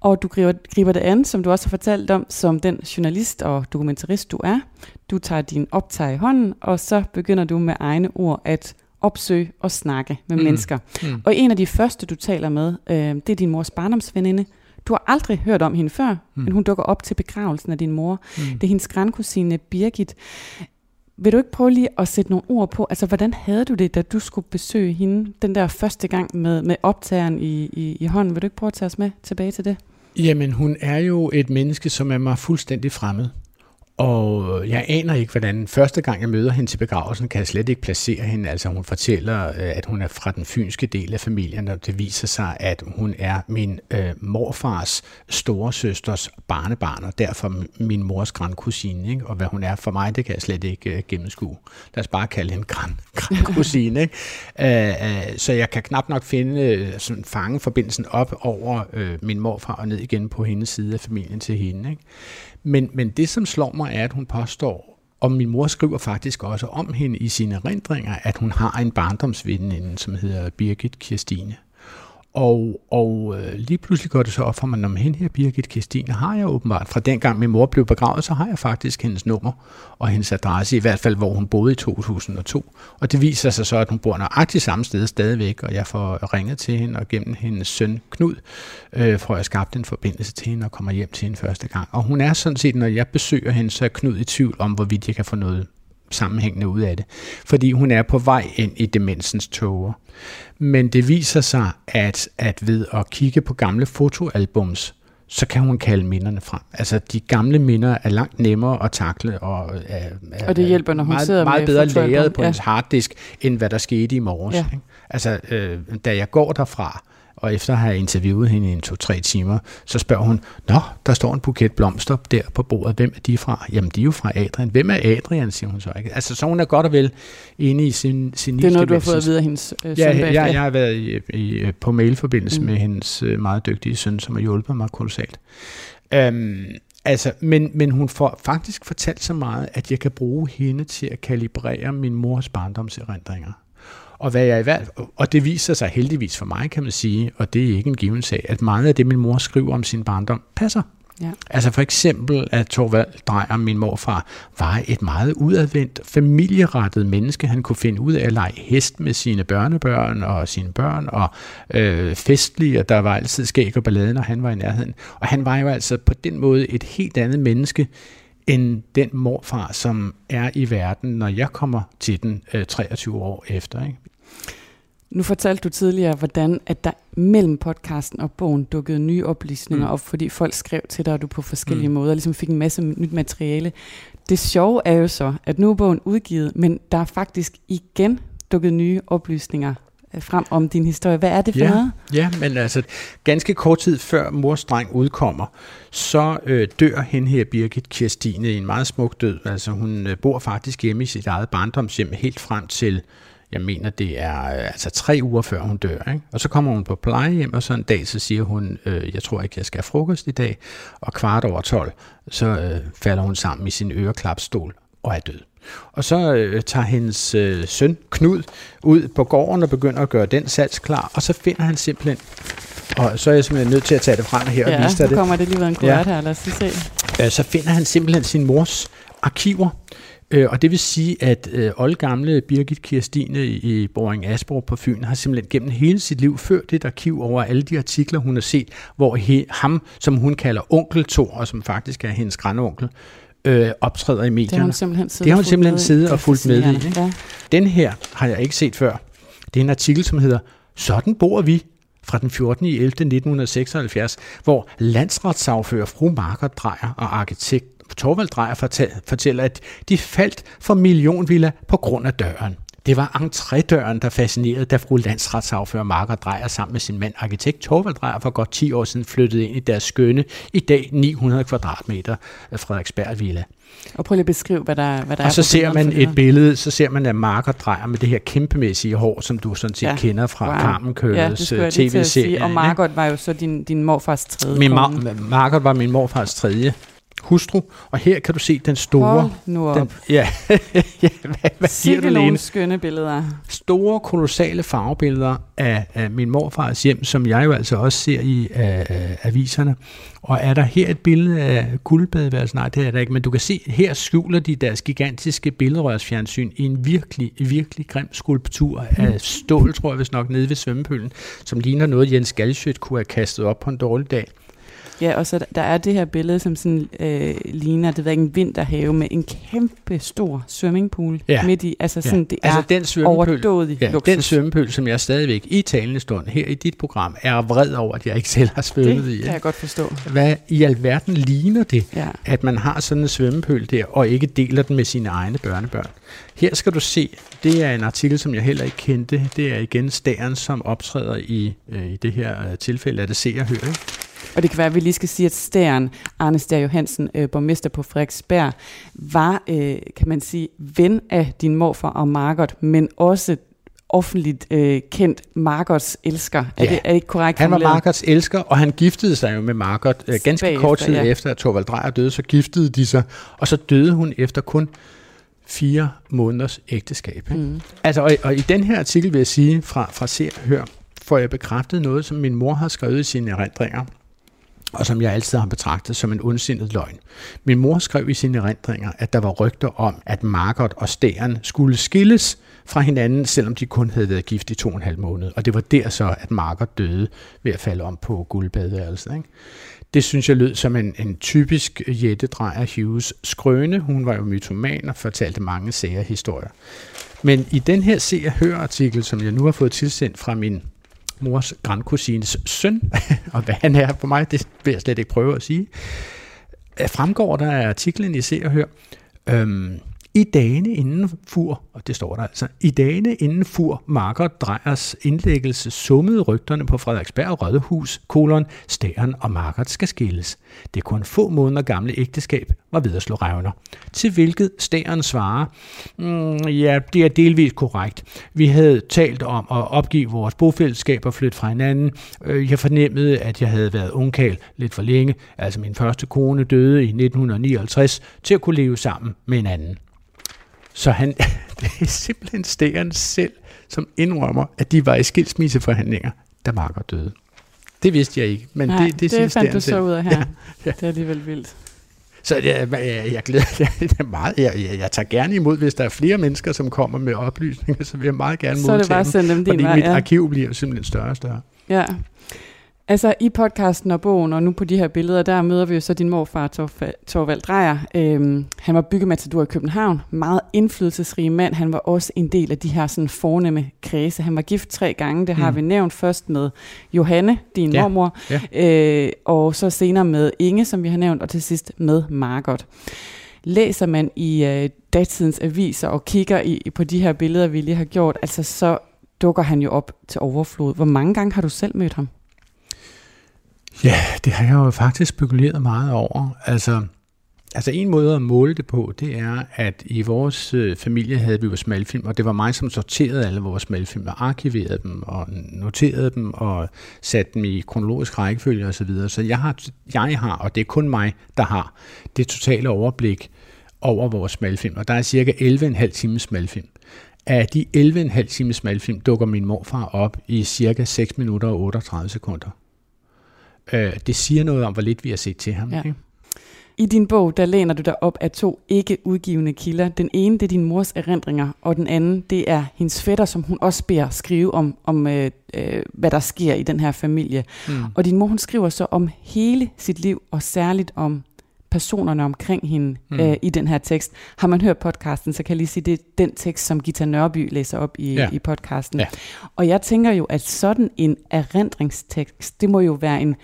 Og du griber, griber det an, som du også har fortalt om, som den journalist og dokumentarist, du er. Du tager din optag i hånden, og så begynder du med egne ord at opsøge og snakke med mm. mennesker. Mm. Og en af de første, du taler med, øh, det er din mors barndomsveninde. Du har aldrig hørt om hende før, mm. men hun dukker op til begravelsen af din mor. Mm. Det er hendes grandkusine Birgit. Vil du ikke prøve lige at sætte nogle ord på, altså hvordan havde du det, da du skulle besøge hende den der første gang med, med optageren i, i, i hånden? Vil du ikke prøve at tage os med tilbage til det? Jamen hun er jo et menneske, som er mig fuldstændig fremmed. Og jeg aner ikke, hvordan første gang jeg møder hende til begravelsen, kan jeg slet ikke placere hende. Altså hun fortæller, at hun er fra den fynske del af familien, og det viser sig, at hun er min øh, morfars storesøsters barnebarn, og derfor min mors grandkusine. Ikke? Og hvad hun er for mig, det kan jeg slet ikke øh, gennemskue. Lad os bare kalde hende grand, grandkusine. Ikke? Æh, øh, så jeg kan knap nok finde øh, sådan, fange forbindelsen op over øh, min morfar og ned igen på hendes side af familien til hende. Ikke? Men, men det, som slår mig, er, at hun påstår, og min mor skriver faktisk også om hende i sine erindringer, at hun har en barndomsveninde, som hedder Birgit Kirstine. Og, og lige pludselig går det så op for mig, om hende her Birgit Kirstine har jeg åbenbart. Fra dengang min mor blev begravet, så har jeg faktisk hendes nummer og hendes adresse, i hvert fald hvor hun boede i to tusind og to. Og det viser sig så, at hun bor nøjagtigt samme sted stadigvæk, og jeg får ringet til hende, og gennem hendes søn Knud øh, får jeg skabt en forbindelse til hende og kommer hjem til hende første gang. Og hun er sådan set, når jeg besøger hende, så er Knud i tvivl om, hvorvidt jeg kan få noget sammenhængende ud af det, fordi hun er på vej ind i demensens tåger. Men det viser sig, at, at ved at kigge på gamle fotoalbums, så kan hun kalde minderne frem. Altså, de gamle minder er langt nemmere at takle, og er, er, og det hjælper, når hun meget, sidder meget med bedre lagret på ja. Ens harddisk, end hvad der skete i morges. Ja. Ikke? Altså, øh, da jeg går derfra, og efter at have interviewet hende i en to-tre timer, så spørger hun, nå, der står en buket blomster der på bordet, hvem er de fra? Jamen, de er jo fra Adrian. Hvem er Adrian, siger hun så ikke? Altså, så hun er godt og vel inde i sin... sin det er noget, du har fået at vide af hendes øh, søn. Ja, jeg, jeg, jeg har været i, i, på mailforbindelse mm. med hendes meget dygtige søn, som har hjulpet mig kolossalt. Øhm, altså, men, men hun får faktisk fortalt så meget, at jeg kan bruge hende til at kalibrere min mors barndomserindringer. Og, hvad jeg i hvert, og det viser sig heldigvis for mig, kan man sige, og det er ikke en given sag, at meget af det, min mor skriver om sin barndom, passer. Ja. Altså for eksempel, at Thorvald Drejer, min morfar, var et meget udadvendt, familierettet menneske. Han kunne finde ud af at lege hest med sine børnebørn og sine børn, og øh, festlige, og der var altid skæg og ballade, når han var i nærheden. Og han var jo altså på den måde et helt andet menneske, end den morfar, som er i verden, når jeg kommer til den øh, treogtyve år efter, ikke? Nu fortalte du tidligere, hvordan at der mellem podcasten og bogen dukkede nye oplysninger mm. op, fordi folk skrev til dig, og du på forskellige mm. måder ligesom fik en masse nyt materiale. Det sjove er jo så, at nu er bogen udgivet, men der er faktisk igen dukket nye oplysninger frem om din historie. Hvad er det for ja, noget? Ja, men altså, ganske kort tid før Mors dreng udkommer, så øh, dør hende her Birgit Kirstine i en meget smuk død. Altså, hun øh, bor faktisk hjemme i sit eget barndomshjem helt frem til, jeg mener, det er øh, altså tre uger før hun dør, ikke? Og så kommer hun på plejehjem, og så en dag, så siger hun, øh, jeg tror ikke, jeg skal have frokost i dag, og kvart over tolv, så øh, falder hun sammen i sin øreklapstol og er død. Og så øh, tager hendes øh, søn Knud ud på gården og begynder at gøre den salgsklar, og så finder han simpelthen, og så er jeg simpelthen nødt til at tage det frem her, ja, og vise dig det. Ja, nu kommer det lige ved en kvart her, lad os se. Øh, så finder han simpelthen sin mors arkiver, øh, og det vil sige, at øh, oldgamle Birgit Kirstine i Boring Asborg på Fyn har simpelthen gennem hele sit liv ført et arkiv over alle de artikler, hun har set, hvor he, ham, som hun kalder onkel Thor, og som faktisk er hendes grandonkel, Øh, optræder i medierne. Det har hun simpelthen siddet, hun simpelthen siddet og fulgt med i. Ja. Den her har jeg ikke set før. Det er en artikel, som hedder "Sådan bor vi" fra den fjortende november nitten seksoghalvfjerds, hvor landsretssagfører fru Margot Drejer og arkitekt Thorvald Drejer fortæller, at de faldt for millionvilla på grund af døren. Det var entrédøren, der fascinerede, da fru landsretssagfører Margot Drejer sammen med sin mand, arkitekt Thorvald Drejer, for godt ti år siden flyttede ind i deres skønne, i dag ni hundrede kvadratmeter Frederiksberg Villa. Og prøv lige at beskrive, hvad der, hvad der og er. Og så ser man et billede, så ser man, at Margot Drejer med det her kæmpemæssige hår, som du sådan set ja. kender fra wow. Carmen Køllers ja, tv-serie. Og Margot var jo så din, din morfars tredje. Min mar- Margot var min morfars tredje hustru, og her kan du se den store... Hold nu op. Den, ja, ja, hvad, hvad siger du, Lene? Nogle skønne billeder. Store, kolossale farvebilleder af, af min morfars hjem, som jeg jo altså også ser i af, af aviserne. Og er der her et billede af guldbadeværelsen? Nej, det er der ikke, men du kan se, her skjuler de deres gigantiske billedrørsfjernsyn i en virkelig, virkelig grim skulptur af stål, tror jeg vist nok, nede ved svømmepølen, som ligner noget, Jens Galschiøt kunne have kastet op på en dårlig dag. Ja, og så der er det her billede, som sådan øh, ligner, det ved ikke, en vinterhave med en kæmpe stor swimmingpool ja. midt i. Altså sådan, ja. det altså, er den overdådig ja, luksus. Den svømmepøl, som jeg stadigvæk i talende stund her i dit program er vred over, at jeg ikke selv har svømmet i. Det kan jeg godt forstå. Hvad i alverden ligner det, ja. at man har sådan en svømmepøl der, og ikke deler den med sine egne børnebørn? Her skal du se, det er en artikel, som jeg heller ikke kendte. Det er igen Stæren, som optræder i, øh, i det her øh, tilfælde af det Se og Hør, ikke? Og det kan være, at vi lige skal sige, at Stæren, Arne Stær Johansen, øh, borgmester på Frederiksberg, var, øh, kan man sige, ven af din morfar og Margot, men også offentligt øh, kendt Margots elsker. Er, ja. det, er det ikke korrekt? Han var Margots elsker, og han giftede sig jo med Margot øh, ganske Bagefter, kort tid ja. efter, at Thorvald Drejer døde, så giftede de sig, og så døde hun efter kun fire måneders ægteskab. Ikke? Mm. Altså, og, og i den her artikel vil jeg sige, fra, fra Se og Hør, får jeg bekræftet noget, som min mor har skrevet i sine erindringer, og som jeg altid har betragtet som en ondsindet løgn. Min mor skrev i sine erindringer, at der var rygter om, at Margot og Stæren skulle skilles fra hinanden, selvom de kun havde været gift i to og en halv måned. Og det var der så, at Margot døde ved at falde om på guldbadeværelset, ikke? Det synes jeg lød som en, en typisk Jette Drejer Hughes skrøne. Hun var jo mytoman og fortalte mange sære historier. Men i den her Se og Hør-artikel, som jeg nu har fået tilsendt fra min mors grandkusines søn, og hvad han er for mig, det vil jeg slet ikke prøve at sige, fremgår der af artiklen i Se og Hør, øhm, i dagene inden fur, og det står der altså, i dagene inden fur Margot Drejers indlæggelse summede rygterne på Frederiksberg Rødhus, kolon, Stæren og Margot skal skilles. Det kun få måneder gamle ægteskab var ved at slå revner. Til hvilket Stæren svarer, mm, ja, det er delvis korrekt. Vi havde talt om at opgive vores bofællesskab og flytte fra hinanden. Jeg fornemmede, at jeg havde været ungkarl lidt for længe, altså min første kone døde i nitten nioghalvtreds, til at kunne leve sammen med en anden. Så han, det er simpelthen Stæren selv, som indrømmer, at de var i skilsmisseforhandlinger, da Margot døde. Det vidste jeg ikke, men Nej, det, det, det fandt Stæren du selv. Så ud af her. Ja, ja. Det er alligevel vildt. Så jeg, jeg, jeg glæder jeg meget. Jeg, jeg, jeg tager gerne imod, hvis der er flere mennesker, som kommer med oplysninger, så vil jeg meget gerne modtage dem. Så er det bare at sende dem din vej, ja. Fordi mit arkiv bliver simpelthen større og større. Ja. Altså i podcasten og bogen, og nu på de her billeder, der møder vi jo så din morfar, Thorvald Drejer. Øhm, han var byggematador i København, meget indflydelsesrig mand. Han var også en del af de her sådan fornemme kredse. Han var gift tre gange, det har mm. vi nævnt. Først med Johanne, din ja. mormor, ja. Øh, og så senere med Inge, som vi har nævnt, og til sidst med Margot. Læser man i øh, datidens aviser og kigger i, på de her billeder, vi lige har gjort, altså så dukker han jo op til overflod. Hvor mange gange har du selv mødt ham? Ja, det har jeg jo faktisk spekuleret meget over. Altså, altså en måde at måle det på, det er, at i vores øh, familie havde vi jo smalfilm, og det var mig, som sorterede alle vores smalfilm, og arkiverede dem, og noterede dem, og satte dem i kronologisk rækkefølge osv. Så videre. Så jeg har, jeg har, og det er kun mig, der har det totale overblik over vores smalfilm, og der er cirka elleve komma fem timer smalfilm. Af de elleve komma fem timer smalfilm dukker min morfar op i cirka seks minutter og otteogtredive sekunder. Øh, det siger noget om, hvor lidt vi har set til ham. Ja. Ikke? I din bog, der læner du dig op af to ikke udgivende kilder. Den ene, det er din mors erindringer, og den anden, det er hendes fætter, som hun også beder skrive om, om øh, øh, hvad der sker i den her familie. Mm. Og din mor, hun skriver så om hele sit liv, og særligt om personerne omkring hende mm. øh, i den her tekst. Har man hørt podcasten, så kan jeg lige sige, det er den tekst, som Gita Nørby læser op i, ja. i podcasten. Ja. Og jeg tænker jo, at sådan en erindringstekst, det må jo være en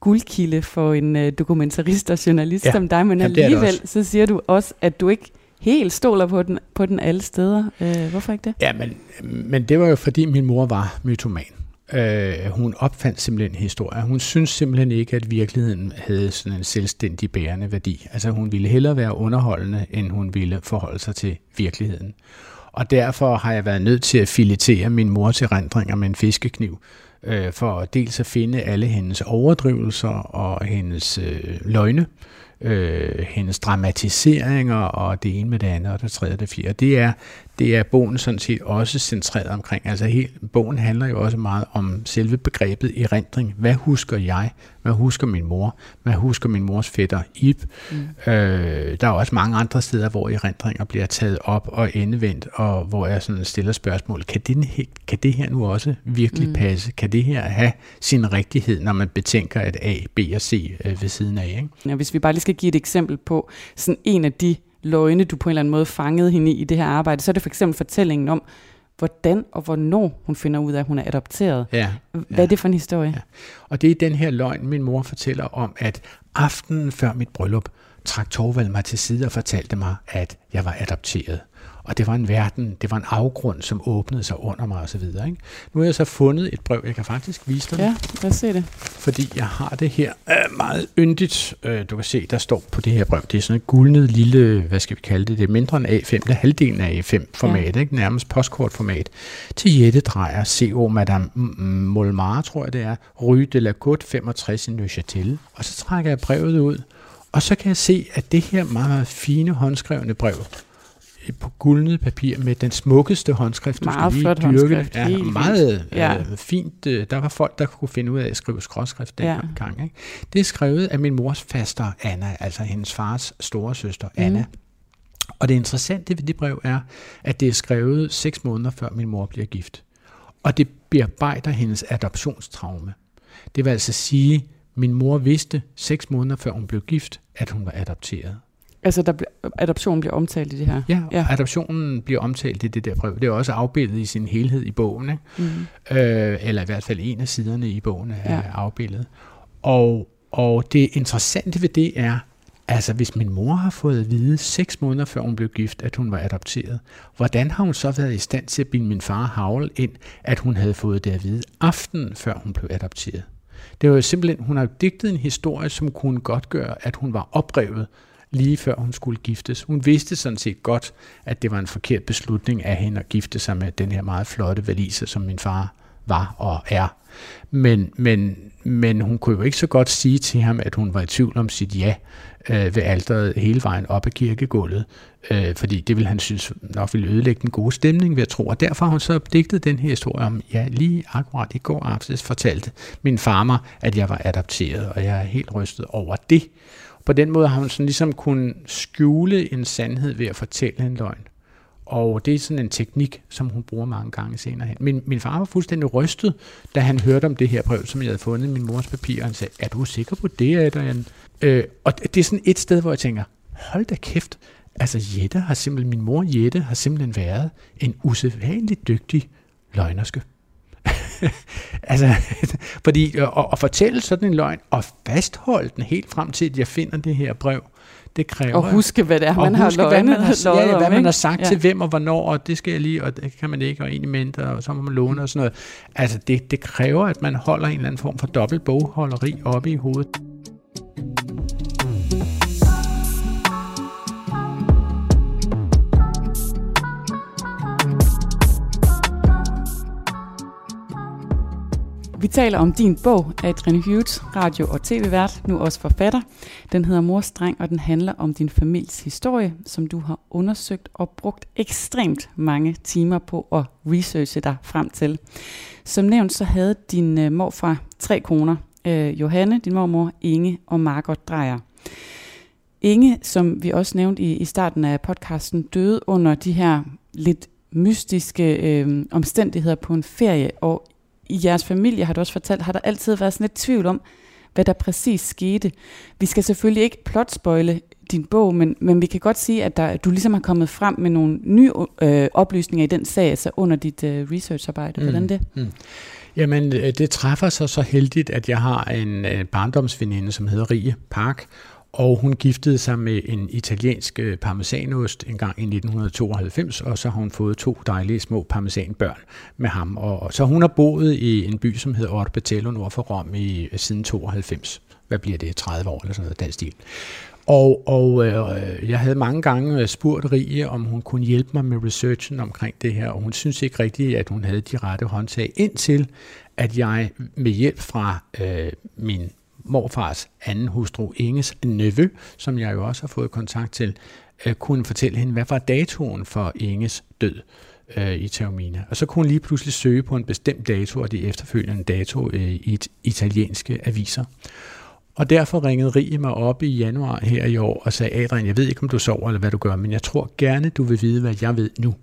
guldkilde for en øh, dokumentarist og journalist ja. som dig, men jamen, alligevel så siger du også, at du ikke helt stoler på den, på den alle steder. Øh, hvorfor ikke det? Ja, men, men det var jo, fordi min mor var mytoman. Uh, hun opfandt simpelthen historier. Hun syntes simpelthen ikke, at virkeligheden havde sådan en selvstændig bærende værdi. Altså hun ville hellere være underholdende, end hun ville forholde sig til virkeligheden. Og derfor har jeg været nødt til at filetere min mors erindringer med en fiskekniv, uh, for dels at finde alle hendes overdrivelser og hendes uh, løgne, uh, hendes dramatiseringer og det ene med det andet og det tredje og det fjerde. Det er Det er bogen sådan set også centreret omkring. Altså hele, bogen handler jo også meget om selve begrebet erindring. Hvad husker jeg? Hvad husker min mor? Hvad husker min mors fætter Ib? Mm. Øh, der er også mange andre steder, hvor erindringer bliver taget op og endevendt, og hvor jeg sådan stiller spørgsmål. Kan det, kan det her nu også virkelig mm. passe? Kan det her have sin rigtighed, når man betænker at A, B og C øh, ved siden af? Ikke? Ja, hvis vi bare lige skal give et eksempel på sådan en af de løgne, du på en eller anden måde fangede hende i det her arbejde, så er det for eksempel fortællingen om, hvordan og hvornår hun finder ud af, at hun er adopteret. Ja, Hvad ja, er det for en historie? Ja. Og det er den her løgn, min mor fortæller om, at aftenen før mit bryllup, trak Thorvald mig til side og fortalte mig, at jeg var adopteret. Og det var en verden, det var en afgrund, som åbnede sig under mig osv. Nu har jeg så fundet et brev, jeg kan faktisk vise dig. Ja, lad os se det. Fordi jeg har det her øh, meget yndigt. Øh, du kan se, der står på det her brev, det er sådan et gulnet lille, hvad skal vi kalde det, det er mindre end A fem, det er halvdelen af A fem format, ja. Ikke? Nærmest postkortformat, til Jette Drejer, C O Madame Molmar, tror jeg det er, Rue de la Côte femogtres i Neuchâtel. Og så trækker jeg brevet ud, og så kan jeg se, at det her meget fine håndskrevne brev, på guldnet papir med den smukkeste håndskrift, du meget skal lige dyrke. Ja, meget ja. Øh, fint. Der var folk, der kunne finde ud af at skrive skråskrift den ja. gang. Ikke? Det er skrevet af min mors faster Anna, altså hendes fars store søster Anna. Mm. Og det interessante ved det brev er, at det er skrevet seks måneder før min mor bliver gift. Og det bearbejder hendes adoptionstraume. Det vil altså sige, at min mor vidste seks måneder før hun blev gift, at hun var adopteret. Altså, der bl- adoptionen bliver omtalt i det her? Ja, ja, adoptionen bliver omtalt i det der brev. Det er også afbildet i sin helhed i bogen, ikke? Mm-hmm. Øh, eller i hvert fald en af siderne i bogen er ja. afbildet. Og, og det interessante ved det er, altså hvis min mor har fået at vide seks måneder før hun blev gift, at hun var adopteret, hvordan har hun så været i stand til at bilde min far Havl ind, at hun havde fået det at vide aftenen før hun blev adopteret? Det var jo simpelthen, hun har digtet en historie, som kunne godtgøre, at hun var oprevet, lige før hun skulle giftes. Hun vidste sådan set godt, at det var en forkert beslutning af hende at gifte sig med den her meget flotte valise, som min far var og er. Men, men, men hun kunne jo ikke så godt sige til ham, at hun var i tvivl om sit ja øh, ved alteret hele vejen op ad kirkegulvet, øh, fordi det ville han synes nok ville ødelægge den gode stemning, ved at tro. Og derfor har hun så digtet den her historie om, ja, lige akkurat i går aftes fortalte min far mig, at jeg var adopteret, og jeg er helt rystet over det. På den måde har hun sådan ligesom kunnet skjule en sandhed ved at fortælle en løgn. Og det er sådan en teknik, som hun bruger mange gange senere hen. Min, min far var fuldstændig rystet, da han hørte om det her brev, som jeg havde fundet i min mors papir, og han sagde, er du sikker på det, Adrian? Øh, og det er sådan et sted, hvor jeg tænker, hold da kæft, altså Jette har simpelthen, min mor Jette har simpelthen været en usædvanligt dygtig løgnerske. altså, fordi at, at fortælle sådan en løgn og fastholde den helt frem til, at jeg finder det her brev, det kræver. Og huske, hvad det er, man har løgnet. Ja, hvad man har sagt ja. til hvem og hvornår, og det skal jeg lige, og det kan man ikke, og en i mindre, og så må man låne og sådan noget. Altså, det, det kræver, at man holder en eller anden form for dobbelt bogholderi oppe i hovedet. Vi taler om din bog, Adrian Hughes, radio- og tv-vært, nu også forfatter. Den hedder Mors dreng, og den handler om din families historie, som du har undersøgt og brugt ekstremt mange timer på at researche dig frem til. Som nævnt, så havde din morfar tre koner, Johanne, din mormor, Inge og Margot Drejer. Inge, som vi også nævnte i starten af podcasten, døde under de her lidt mystiske øh, omstændigheder på en ferie, og i jeres familie, har du også fortalt, har der altid været sådan lidt tvivl om, hvad der præcis skete. Vi skal selvfølgelig ikke plotspoile din bog, men, men vi kan godt sige, at der, du ligesom har kommet frem med nogle nye øh, oplysninger i den sag, altså under dit øh, researcharbejde. Hvordan mm, det? Mm. Jamen, det træffer sig så heldigt, at jeg har en, en barndomsveninde, som hedder Rie Park, og hun giftede sig med en italiensk parmesanost en gang i nitten tooghalvfems, og så har hun fået to dejlige små parmesanbørn med ham. Og så hun har boet i en by, som hedder Orbetello, nord for Rom, i, siden tooghalvfems. Hvad bliver det? tredive år eller sådan noget, den stil. Og, og øh, jeg havde mange gange spurgt Rie, om hun kunne hjælpe mig med researchen omkring det her, og hun syntes ikke rigtigt, at hun havde de rette håndtag, indtil at jeg med hjælp fra øh, min morfars anden hustru Inges nevø, som jeg jo også har fået kontakt til, øh, kunne fortælle hende, hvad var datoen for Inges død øh, i Taormina. Og så kunne hun lige pludselig søge på en bestemt dato, og de efterfølgende dato øh, i et italienske aviser. Og derfor ringede Rie mig op i januar her i år og sagde, Adrian, jeg ved ikke, om du sover eller hvad du gør, men jeg tror gerne, du vil vide, hvad jeg ved nu.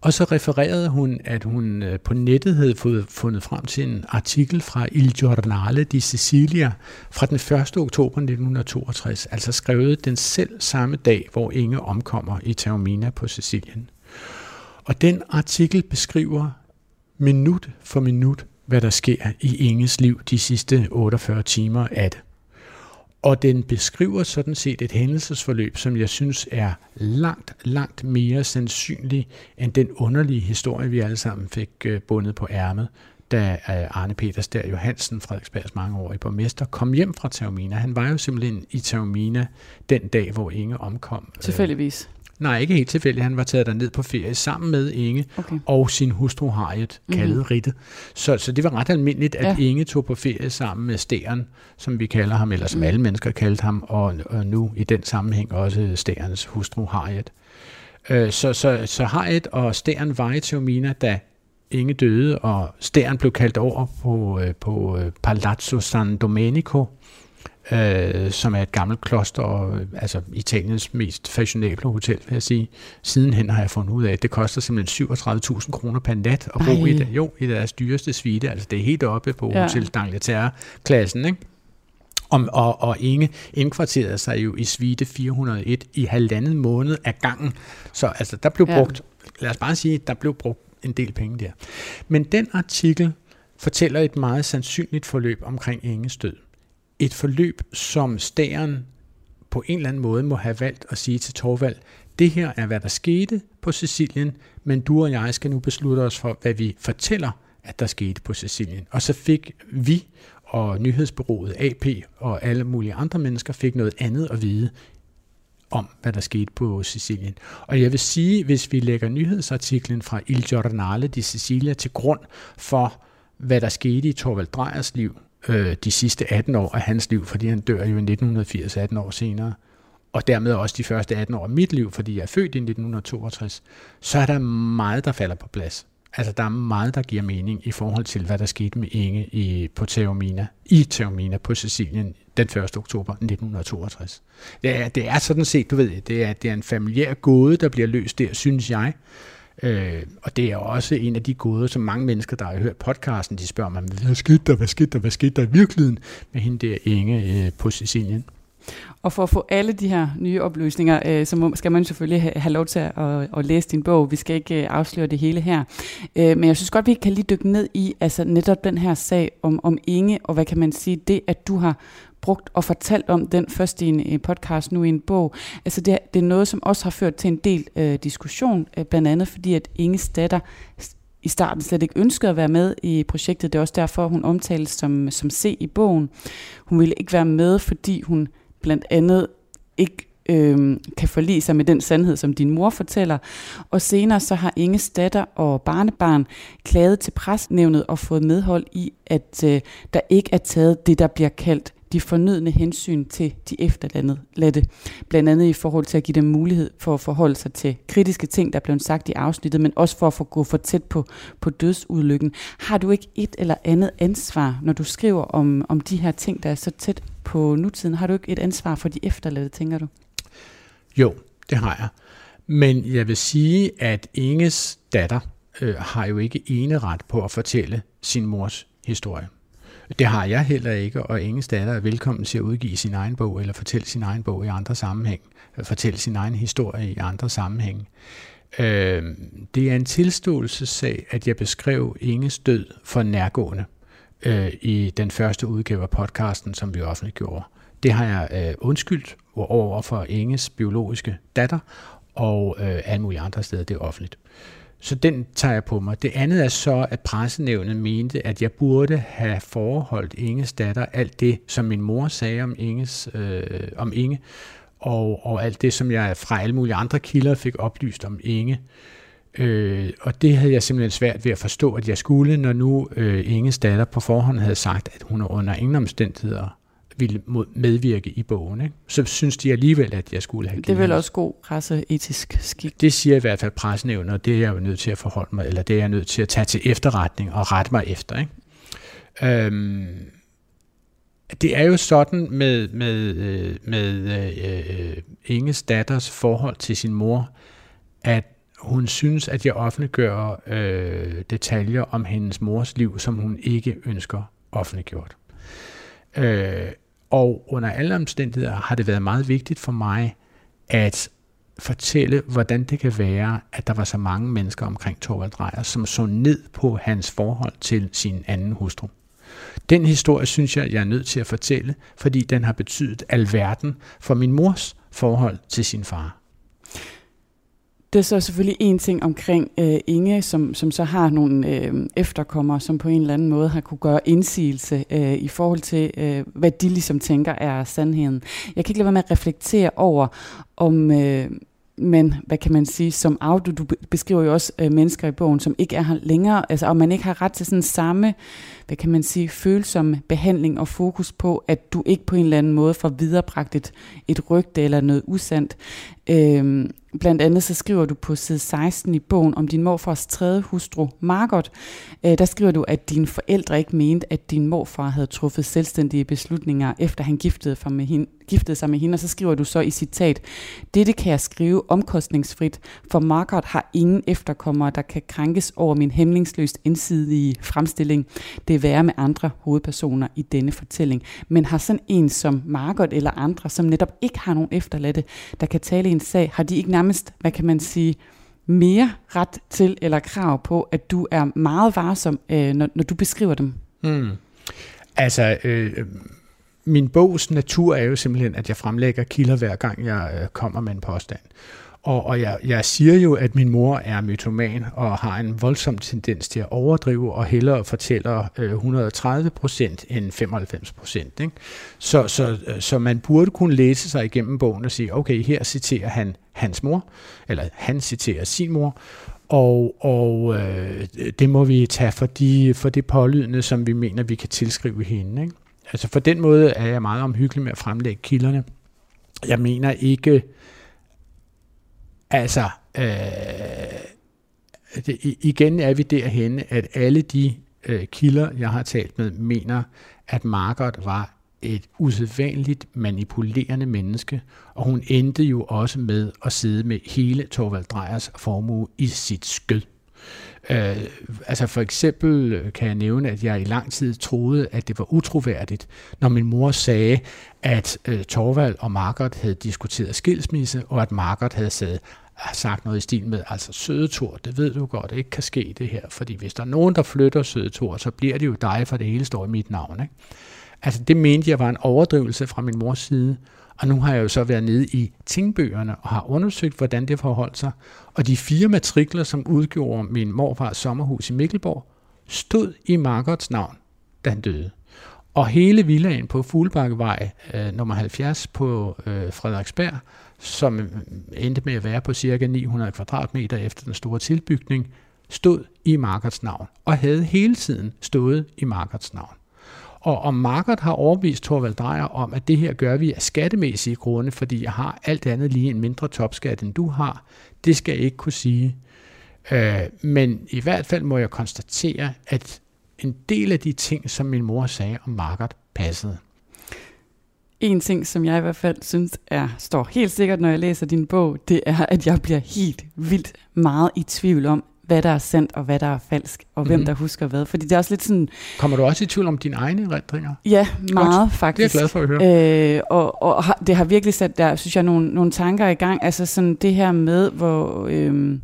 Og så refererede hun, at hun på nettet havde fået, fundet frem til en artikel fra Il Giornale di Sicilia fra den første oktober nitten toogtres, altså skrevet den selv samme dag, hvor Inge omkommer i Taormina på Sicilien. Og den artikel beskriver minut for minut, hvad der sker i Inges liv de sidste otteogfyrre timer af det. Og den beskriver sådan set et hændelsesforløb, som jeg synes er langt, langt mere sandsynlig end den underlige historie, vi alle sammen fik bundet på ærmet, da Arne Stær Johansen, Frederiksbergs mangeårige borgmester, kom hjem fra Taormina. Han var jo simpelthen i Taormina den dag, hvor Inge omkom. Tilfældigvis? Nej, ikke helt tilfældigt. Han var taget derned på ferie sammen med Inge okay. og sin hustru Harriet, kaldet mm-hmm. Ritte. Så, så det var ret almindeligt, at ja. Inge tog på ferie sammen med Stæren, som vi kalder ham, eller som mm. alle mennesker kaldte ham, og, og nu i den sammenhæng også Stærens hustru Harriet. Øh, så, så, så Harriet og Stæren var i Taormina, da Inge døde, og Stæren blev kaldt over på, på Palazzo San Domenico, Øh, som er et gammelt kloster, og, altså Italiens mest fashionable hotel, vil jeg sige. Sidenhen har jeg fundet ud af, at det koster simpelthen syvogtredive tusind kroner per nat at bo i, der, jo, i deres dyreste suite. Altså det er helt oppe på ja. Hotel d'Angleterre-klassen, ikke? Og, og, og Inge indkvarterede sig jo i suite fire hundrede og en i halvanden måned af gangen. Så altså, der blev brugt, ja. lad os bare sige, der blev brugt en del penge der. Men den artikel fortæller et meget sandsynligt forløb omkring Inges død. Et forløb, som Stæren på en eller anden måde må have valgt at sige til Thorvald, det her er, hvad der skete på Sicilien, men du og jeg skal nu beslutte os for, hvad vi fortæller, at der skete på Sicilien. Og så fik vi og nyhedsbureauet A P og alle mulige andre mennesker fik noget andet at vide om, hvad der skete på Sicilien. Og jeg vil sige, hvis vi lægger nyhedsartiklen fra Il Giornale di Sicilia til grund for, hvad der skete i Thorvald Drejers liv, de sidste atten år af hans liv, fordi han dør jo i nitten firs, atten år senere, og dermed også de første atten år af mit liv, fordi jeg er født i nitten toogtres, så er der meget, der falder på plads. Altså, der er meget, der giver mening i forhold til, hvad der skete med Inge i, på Taormina, i Taormina på Sicilien den første oktober nitten toogtres. Det er, det er sådan set, du ved, det er, det er en familiær gåde, der bliver løst der, synes jeg. Øh, og det er også en af de gåder, som mange mennesker, der har hørt podcasten, de spørger mig, hvad skete der, hvad skete der, hvad skete der i virkeligheden med hende der Inge øh, på Sicilien? Og for at få alle de her nye oplysninger, øh, så må, skal man selvfølgelig have, have lov til at, at, at læse din bog. Vi skal ikke øh, afsløre det hele her. Øh, men jeg synes godt, vi kan lige dykke ned i altså netop den her sag om, om Inge, og hvad kan man sige, det at du har brugt og fortalt om den først i en podcast, nu i en bog. Altså det, det er noget, som også har ført til en del øh, diskussion, øh, blandt andet fordi, at Inges datter i starten slet ikke ønskede at være med i projektet. Det er også derfor, hun omtales som, som C i bogen. Hun ville ikke være med, fordi hun blandt andet ikke øh, kan forlige sig med den sandhed, som din mor fortæller. Og senere så har Inges datter og barnebarn klaget til presnævnet og fået medhold i, at øh, der ikke er taget det, der bliver kaldt de fornødne hensyn til de efterladte, blandt andet i forhold til at give dem mulighed for at forholde sig til kritiske ting, der er blevet sagt i afsnittet, men også for at få gå for tæt på, på dødsudlykken. Har du ikke et eller andet ansvar, når du skriver om, om de her ting, der er så tæt på nutiden? Har du ikke et ansvar for de efterladte, tænker du? Jo, det har jeg. Men jeg vil sige, at Inges datter øh, har jo ikke eneret på at fortælle sin mors historie. Det har jeg heller ikke, og Inges datter er velkommen til at udgive sin egen bog, eller fortælle sin egen bog i andre sammenhæng, fortælle sin egen historie i andre sammenhæng. Øh, det er en tilståelsessag, at jeg beskrev Inges død for nærgående øh, i den første udgave af podcasten, som vi offentliggjorde. Det har jeg øh, undskyldt over for Inges biologiske datter, og øh, alle mulige andre steder, det er offentligt. Så den tager jeg på mig. Det andet er så, at pressenævnet mente, at jeg burde have forholdt Inges datter alt det, som min mor sagde om, Inges, øh, om Inge, og, og alt det, som jeg fra alle mulige andre kilder fik oplyst om Inge. Øh, og det havde jeg simpelthen svært ved at forstå, at jeg skulle, når nu øh, Inges datter på forhånd havde sagt, at hun under ingen omstændigheder ville medvirke i bogen, ikke? Så synes de alligevel, at jeg skulle have givet. Det er vel også god presseetisk skik. Det siger i hvert fald pressenævnet, og det er jeg jo nødt til at forholde mig, eller det er jeg nødt til at tage til efterretning og rette mig efter, ikke? Øhm, det er jo sådan med, med, med øh, Inges datters forhold til sin mor, at hun synes, at jeg offentliggør øh, detaljer om hendes mors liv, som hun ikke ønsker offentliggjort. Øh, Og under alle omstændigheder har det været meget vigtigt for mig at fortælle, hvordan det kan være, at der var så mange mennesker omkring Thorvald Drejer, som så ned på hans forhold til sin anden hustru. Den historie, synes jeg, jeg er nødt til at fortælle, fordi den har betydet alverden for min mors forhold til sin far. Det er så selvfølgelig en ting omkring øh, Inge, som, som så har nogle øh, efterkommere, som på en eller anden måde har kunne gøre indsigelse øh, i forhold til, øh, hvad de ligesom tænker er sandheden. Jeg kan ikke lade være med at reflektere over, om øh, man, hvad kan man sige, som af, du, du beskriver jo også øh, mennesker i bogen, som ikke er her længere, altså om man ikke har ret til sådan samme, hvad kan man sige, følsomme behandling og fokus på, at du ikke på en eller anden måde får viderebragt et, et rygte eller noget usandt. Øh, Blandt andet så skriver du på side seksten i bogen om din morfars tredje hustru, Margot. Der skriver du, at dine forældre ikke mente, at din morfar havde truffet selvstændige beslutninger, efter han giftede sig med hende, giftede sig med hende. Og så skriver du så i citat, dette kan jeg skrive omkostningsfrit, for Margot har ingen efterkommere, der kan krænkes over min hæmningsløst indsidige fremstilling. Det er værre med andre hovedpersoner i denne fortælling. Men har sådan en som Margot eller andre, som netop ikke har nogen efterladte, der kan tale i en sag, har de ikke nærmest hvad kan man sige, mere ret til eller krav på, at du er meget varsom, øh, når, når du beskriver dem? Mm. Altså, øh, min bogs natur er jo simpelthen, at jeg fremlægger kilder hver gang, jeg øh, kommer med en påstand. Og, og jeg, jeg siger jo, at min mor er mytoman og har en voldsom tendens til at overdrive og hellere fortæller øh, et hundrede og tredive procent end femoghalvfems procent. Ikke? Så, så, så man burde kunne læse sig igennem bogen og sige, okay, her citerer han hans mor, eller han citerer sin mor, og, og øh, det må vi tage for, de, for det pålydende, som vi mener, vi kan tilskrive hende. Ikke? Altså for den måde er jeg meget omhyggelig med at fremlægge kilderne. Jeg mener ikke... Altså, øh, det, igen er vi derhenne, at alle de øh, kilder, jeg har talt med, mener, at Margot var et usædvanligt manipulerende menneske, og hun endte jo også med at sidde med hele Thorvald Drejers formue i sit skød. Øh, altså for eksempel kan jeg nævne, at jeg i lang tid troede, at det var utroværdigt, når min mor sagde, at øh, Thorvald og Margot havde diskuteret skilsmisse, og at Margot havde sagt, sagt noget i stil med, altså søde Thor, det ved du godt, ikke kan ske det her, fordi hvis der er nogen, der flytter søde Thor, så bliver det jo dig, for det hele står i mit navn, ikke? Altså det mente jeg var en overdrivelse fra min mors side, og nu har jeg jo så været nede i tingbøgerne og har undersøgt, hvordan det forholdt sig, og de fire matrikler, som udgjorde min morfars sommerhus i Mikkelborg, stod i Margots navn, da han døde. Og hele villaen på Fuglebakkevej øh, nummer halvfjerds på øh, Frederiksberg, som endte med at være på cirka ni hundrede kvadratmeter efter den store tilbygning, stod i Margots navn, og havde hele tiden stået i Margots navn. Og, og Margot har overbevist Thorvald Drejer om, at det her gør vi af skattemæssige grunde, fordi jeg har alt andet lige en mindre topskat, end du har. Det skal jeg ikke kunne sige. Øh, men i hvert fald må jeg konstatere, at en del af de ting, som min mor sagde om Margot, passede. En ting, som jeg i hvert fald synes er, står helt sikkert, når jeg læser din bog, det er, at jeg bliver helt vildt meget i tvivl om, hvad der er sandt og hvad der er falsk, og mm-hmm. hvem der husker hvad. Fordi det er også lidt sådan... Kommer du også i tvivl om dine egne erindringer? Ja, meget godt, faktisk. Det er jeg glad for at høre. Øh, og, og det har virkelig sat, der synes jeg, nogle, nogle tanker i gang. Altså sådan det her med, hvor... Øh,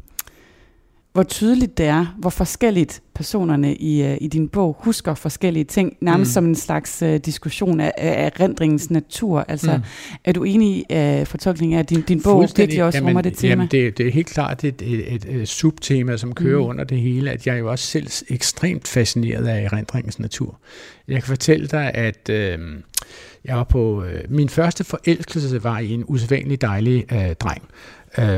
hvor tydeligt det er, hvor forskelligt personerne i, i din bog husker forskellige ting, nærmest mm. som en slags uh, diskussion af, af erindringens natur. Altså, mm. er du enig i uh, fortolkningen af din, din bog, virkelig også rummer det tema? Jamen, det, det er helt klart et, et, et, et subtema, som kører mm. under det hele, at jeg er jo også selv ekstremt fascineret af erindringens natur. Jeg kan fortælle dig, at øh, jeg var på... Øh, min første forelskelse var i en usædvanlig dejlig øh, dreng.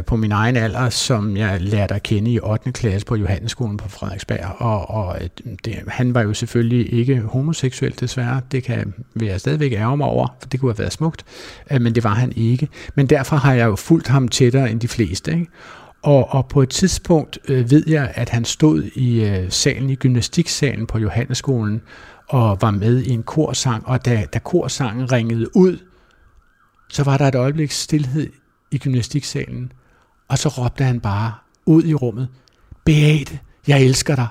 På min egen alder, som jeg lærte at kende i ottende klasse på Johanneskolen på Frederiksberg. Og, og det, han var jo selvfølgelig ikke homoseksuel, desværre. Det kan jeg stadigvæk ærge mig over, for det kunne have været smukt. Men det var han ikke. Men derfor har jeg jo fulgt ham tættere end de fleste. Ikke? Og, og på et tidspunkt øh, ved jeg, at han stod i øh, salen, i gymnastiksalen på Johanneskolen, og var med i en korsang. Og da, da korsangen ringede ud, så var der et øjebliks stilhed i gymnastiksalen, og så råbte han bare ud i rummet, Beate, jeg elsker dig.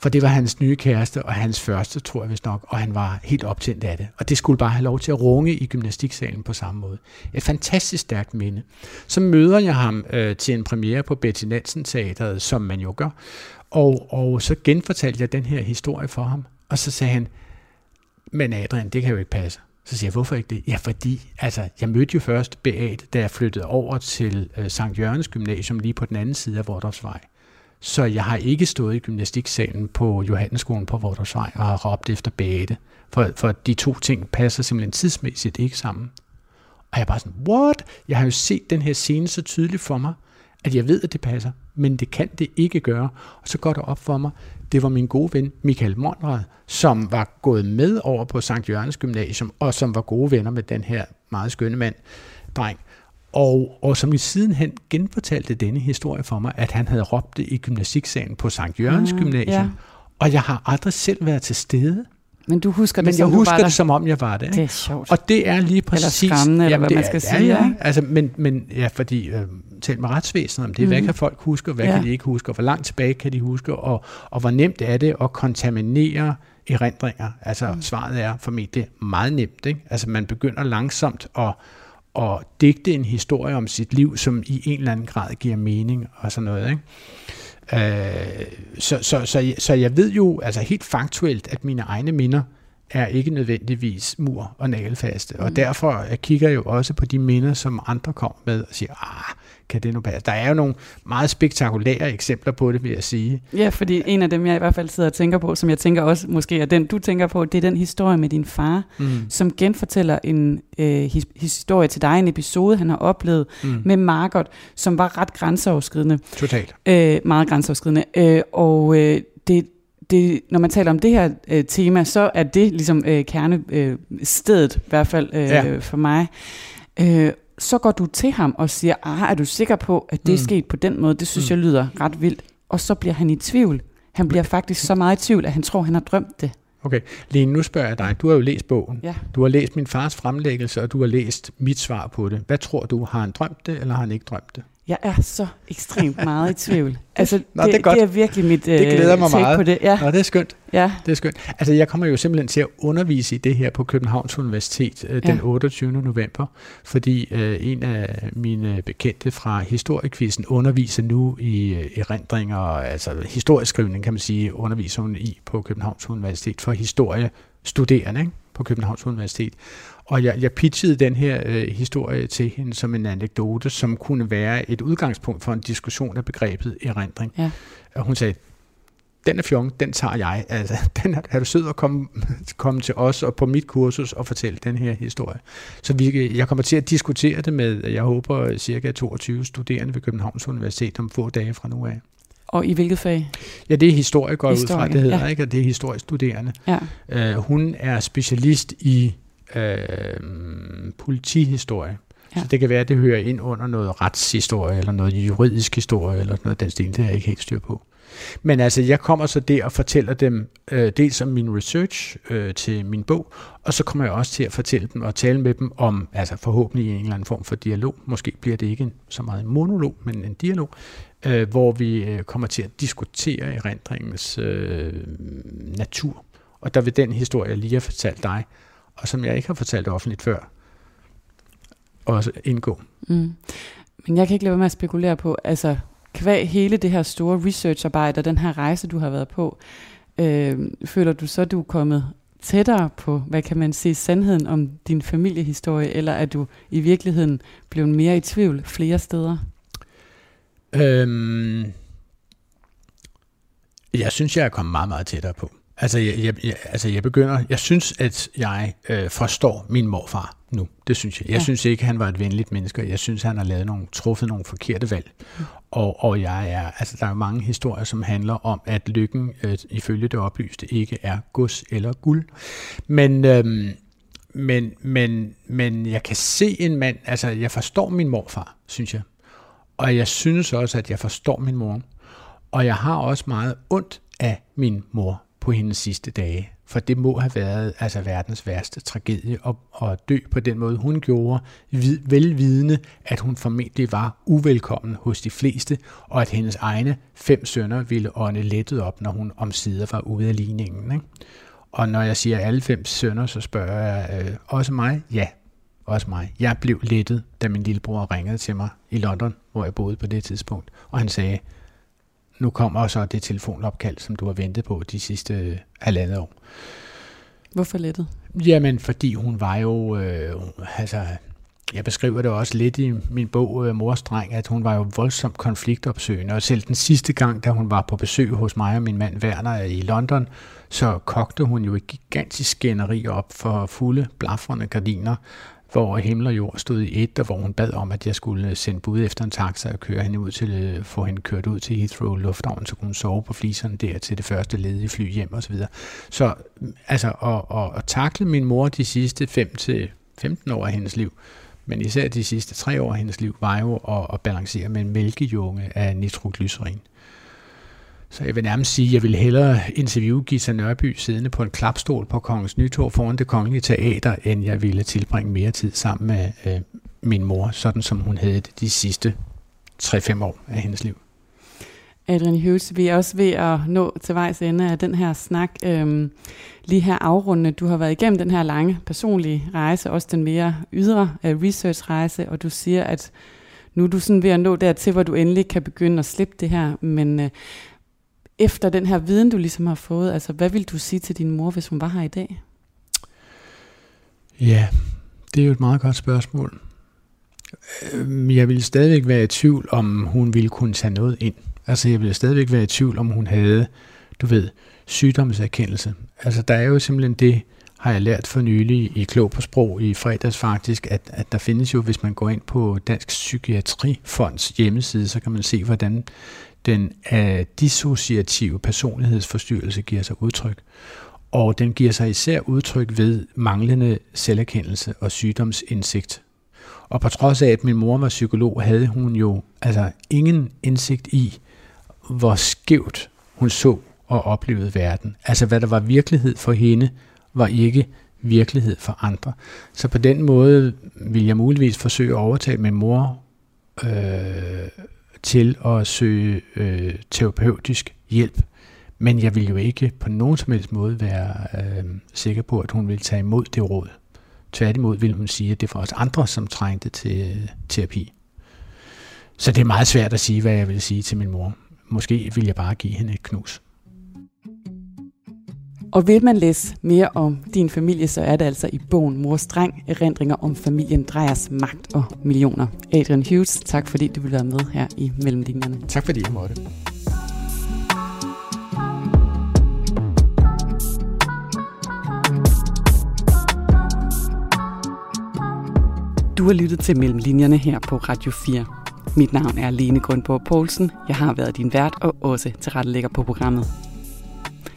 For det var hans nye kæreste, og hans første, tror jeg vist nok, og han var helt optændt af det. Og det skulle bare have lov til at runge i gymnastiksalen på samme måde. Et fantastisk stærkt minde. Så møder jeg ham øh, til en premiere på Betty Nansen Teateret, som man jo gør, og, og så genfortalte jeg den her historie for ham, og så sagde han, men Adrian, det kan jo ikke passe. Så siger jeg, hvorfor ikke det? Ja, fordi altså, jeg mødte jo først Beate, da jeg flyttede over til øh, Sankt Jørgens Gymnasium, lige på den anden side af Vordopsvej. Så jeg har ikke stået i gymnastiksalen på Johanneskolen på Vordopsvej og har råbt efter Beate, for, for de to ting passer simpelthen tidsmæssigt ikke sammen. Og jeg er bare sådan, what? Jeg har jo set den her scene så tydeligt for mig, at jeg ved, at det passer, men det kan det ikke gøre. Og så går det op for mig, det var min gode ven Michael Monrad, som var gået med over på Sankt Jørgens Gymnasium, og som var gode venner med den her meget skønne mand, dreng. Og, og som i sidenhen genfortalte denne historie for mig, at han havde råbt det i gymnastiksalen på Sankt Jørgens mm, Gymnasium, yeah. og jeg har aldrig selv været til stede. Men du husker det, men som jeg husker det, der. som om jeg var det. Ikke? Det er sjovt. Og det er lige præcis... Eller skræmmende, jamen, eller hvad man skal er, sige. Ja, ja. Altså, men, men ja, fordi... Øh, talt med retsvæsenet om det. Hvad mm. kan folk huske, og hvad ja. kan de ikke huske, og hvor langt tilbage kan de huske, og, og hvor nemt er det at kontaminere erindringer? Altså mm. svaret er formentlig meget nemt. Ikke? Altså man begynder langsomt at, at digte en historie om sit liv, som i en eller anden grad giver mening og sådan noget. Ikke? Øh, så, så, så, så jeg ved jo altså helt faktuelt, at mine egne minder er ikke nødvendigvis mur og nagelfaste, mm. og derfor jeg kigger jeg jo også på de minder, som andre kommer med og siger, ah, kan det nu passe? Der er jo nogle meget spektakulære eksempler på det, vil jeg sige. Ja, fordi en af dem, jeg i hvert fald sidder og tænker på, som jeg tænker også måske er den, du tænker på, det er den historie med din far, mm. som genfortæller en øh, his- historie til dig, en episode, han har oplevet mm. med Margot, som var ret grænseoverskridende. Totalt. Øh, meget grænseoverskridende. Øh, og øh, det Det, når man taler om det her øh, tema, så er det ligesom øh, kernestedet, øh, i hvert fald øh, ja. for mig. Øh, så går du til ham og siger, ah, er du sikker på, at det mm. er sket på den måde? Det synes mm. jeg lyder ret vildt. Og så bliver han i tvivl. Han bliver faktisk så meget i tvivl, at han tror, han har drømt det. Okay, Line, nu spørger jeg dig. Du har jo læst bogen. Ja. Du har læst min fars fremlæggelse, og du har læst mit svar på det. Hvad tror du? Har han drømt det, eller har han ikke drømt det? Jeg er så ekstremt meget i tvivl. Altså, det, Nå, det, er det er virkelig mit øh, det glæder mig meget. På det. Ja. Nå, det er skønt. Ja. Det er skønt. Altså, jeg kommer jo simpelthen til at undervise i det her på Københavns Universitet øh, den ja. otteogtyvende november, fordi øh, en af mine bekendte fra Historiekvisten underviser nu i øh, erindringer, altså historieskrivning kan man sige, underviser hun i på Københavns Universitet for historiestuderende, ikke? på Københavns Universitet. Og jeg, jeg pitchede den her øh, historie til hende som en anekdote, som kunne være et udgangspunkt for en diskussion af begrebet erindring. Ja. Og hun sagde, den er fjong, den tager jeg. Altså, den er, er du sød at komme, komme til os og på mit kursus og fortælle den her historie. Så vi, jeg kommer til at diskutere det med, jeg håber, cirka toogtyve studerende ved Københavns Universitet om få dage fra nu af. Og i hvilket fag? Ja, det er historie, går historie, ud fra, det hedder, ja. Ikke? Og det er historisk studerende. Ja. Øh, hun er specialist i øh, politihistorie. Ja. Så det kan være, at det hører ind under noget retshistorie, eller noget juridisk historie, eller noget den stil, det har jeg ikke helt styr på. Men altså, jeg kommer så der og fortæller dem øh, dels om min research øh, til min bog, og så kommer jeg også til at fortælle dem og tale med dem om, altså forhåbentlig en eller anden form for dialog. Måske bliver det ikke en, så meget en monolog, men en dialog, øh, hvor vi øh, kommer til at diskutere erindringens øh, natur. Og der vil den historie, jeg lige har fortalt dig, og som jeg ikke har fortalt offentligt før, også indgå. Mm. Men jeg kan ikke lade være med at spekulere på, altså... Kvæg hele det her store researcharbejde og den her rejse, du har været på, øh, føler du så, at du er kommet tættere på, hvad kan man sige, sandheden om din familiehistorie, eller er du i virkeligheden blevet mere i tvivl flere steder? Øhm, jeg synes, jeg er kommet meget, meget tættere på. Altså, jeg, jeg, jeg, altså jeg begynder, jeg synes, at jeg øh, forstår min morfar nu. Det synes jeg. Jeg ja. synes ikke, han var et venligt menneske. Jeg synes, han har lavet nogle, truffet nogle forkerte valg. Mm. Og, og jeg er, altså, der er mange historier, som handler om, at lykken, øh, ifølge det oplyste, ikke er gods eller guld. Men, øh, men, men, men jeg kan se en mand, altså jeg forstår min morfar, synes jeg. Og jeg synes også, at jeg forstår min mor. Og jeg har også meget ondt af min mor på hendes sidste dage, for det må have været altså verdens værste tragedie at, at dø på den måde, hun gjorde, velvidende, at hun formentlig var uvelkommen hos de fleste, og at hendes egne fem sønner ville ånde lettet op, når hun omsider var ude af ligningen. Ikke? Og når jeg siger alle fem sønner, så spørger jeg øh, også mig. Ja, også mig. Jeg blev lettet, da min lillebror ringede til mig i London, hvor jeg boede på det tidspunkt, og han sagde, nu kommer så det telefonopkald, som du har ventet på de sidste halvandet år. Hvorfor lettet? Jamen, fordi hun var jo, øh, altså, jeg beskriver det også lidt i min bog Mors dreng, at hun var jo voldsomt konfliktopsøgende, og selv den sidste gang, da hun var på besøg hos mig og min mand Werner i London, så kogte hun jo et gigantisk skænderi op for fulde, blafrende gardiner, hvor himmel og jord stod i et, og hvor hun bad om, at jeg skulle sende bud efter en taxa og køre hende ud til, få hende kørt ud til Heathrow Lufthavn, så kunne hun sove på fliserne der til det første ledige fly hjem osv. Så altså at, at takle min mor de sidste fem til femten år af hendes liv, men især de sidste tre år af hendes liv, var jo at, at balancere med en mælkejunge af nitroglycerin. Så jeg vil nærmest sige, at jeg ville hellere interviewe Gita Nørby siddende på en klapstol på Kongens Nytorv foran Det Kongelige Teater, end jeg ville tilbringe mere tid sammen med øh, min mor, sådan som hun havde det de sidste tre til fem år af hendes liv. Adrian Hughes, vi er også ved at nå til vejs ende af den her snak. Øhm, lige her afrundende, du har været igennem den her lange personlige rejse, også den mere ydre researchrejse, og du siger, at nu er du sådan ved at nå dertil, hvor du endelig kan begynde at slippe det her, men... Øh, Efter den her viden, du ligesom har fået, altså hvad ville du sige til din mor, hvis hun var her i dag? Ja, det er jo et meget godt spørgsmål. Jeg ville stadigvæk være i tvivl, om hun ville kunne tage noget ind. Altså jeg ville stadigvæk være i tvivl, om hun havde, du ved, sygdomserkendelse. Altså der er jo simpelthen det, har jeg lært for nylig i Klog på Sprog i fredags faktisk, at, at der findes jo, hvis man går ind på Dansk Psykiatrifonds hjemmeside, så kan man se, hvordan... den øh, dissociative personlighedsforstyrrelse giver sig udtryk, og den giver sig især udtryk ved manglende selverkendelse og sygdomsindsigt. Og på trods af, at min mor var psykolog, havde hun jo altså ingen indsigt i, hvor skævt hun så og oplevede verden. Altså hvad der var virkelighed for hende, var ikke virkelighed for andre. Så på den måde ville jeg muligvis forsøge at overtale min mor øh, til at søge øh, terapeutisk hjælp. Men jeg ville jo ikke på nogen som helst måde være øh, sikker på, at hun ville tage imod det råd. Tværtimod ville hun sige, at det var os andre, som trængte til øh, terapi. Så det er meget svært at sige, hvad jeg ville sige til min mor. Måske ville jeg bare give hende et knus. Og vil man læse mere om din familie, så er det altså i bogen Mors dreng, erindringer om familien Drejers magt og millioner. Adrian Hughes, tak fordi du ville være med her i Mellem Linjerne. Tak fordi jeg måtte. Du har lyttet til Mellem Linjerne her på Radio fire. Mit navn er Line Grønborg Poulsen. Jeg har været din vært og også tilrettelægger på programmet.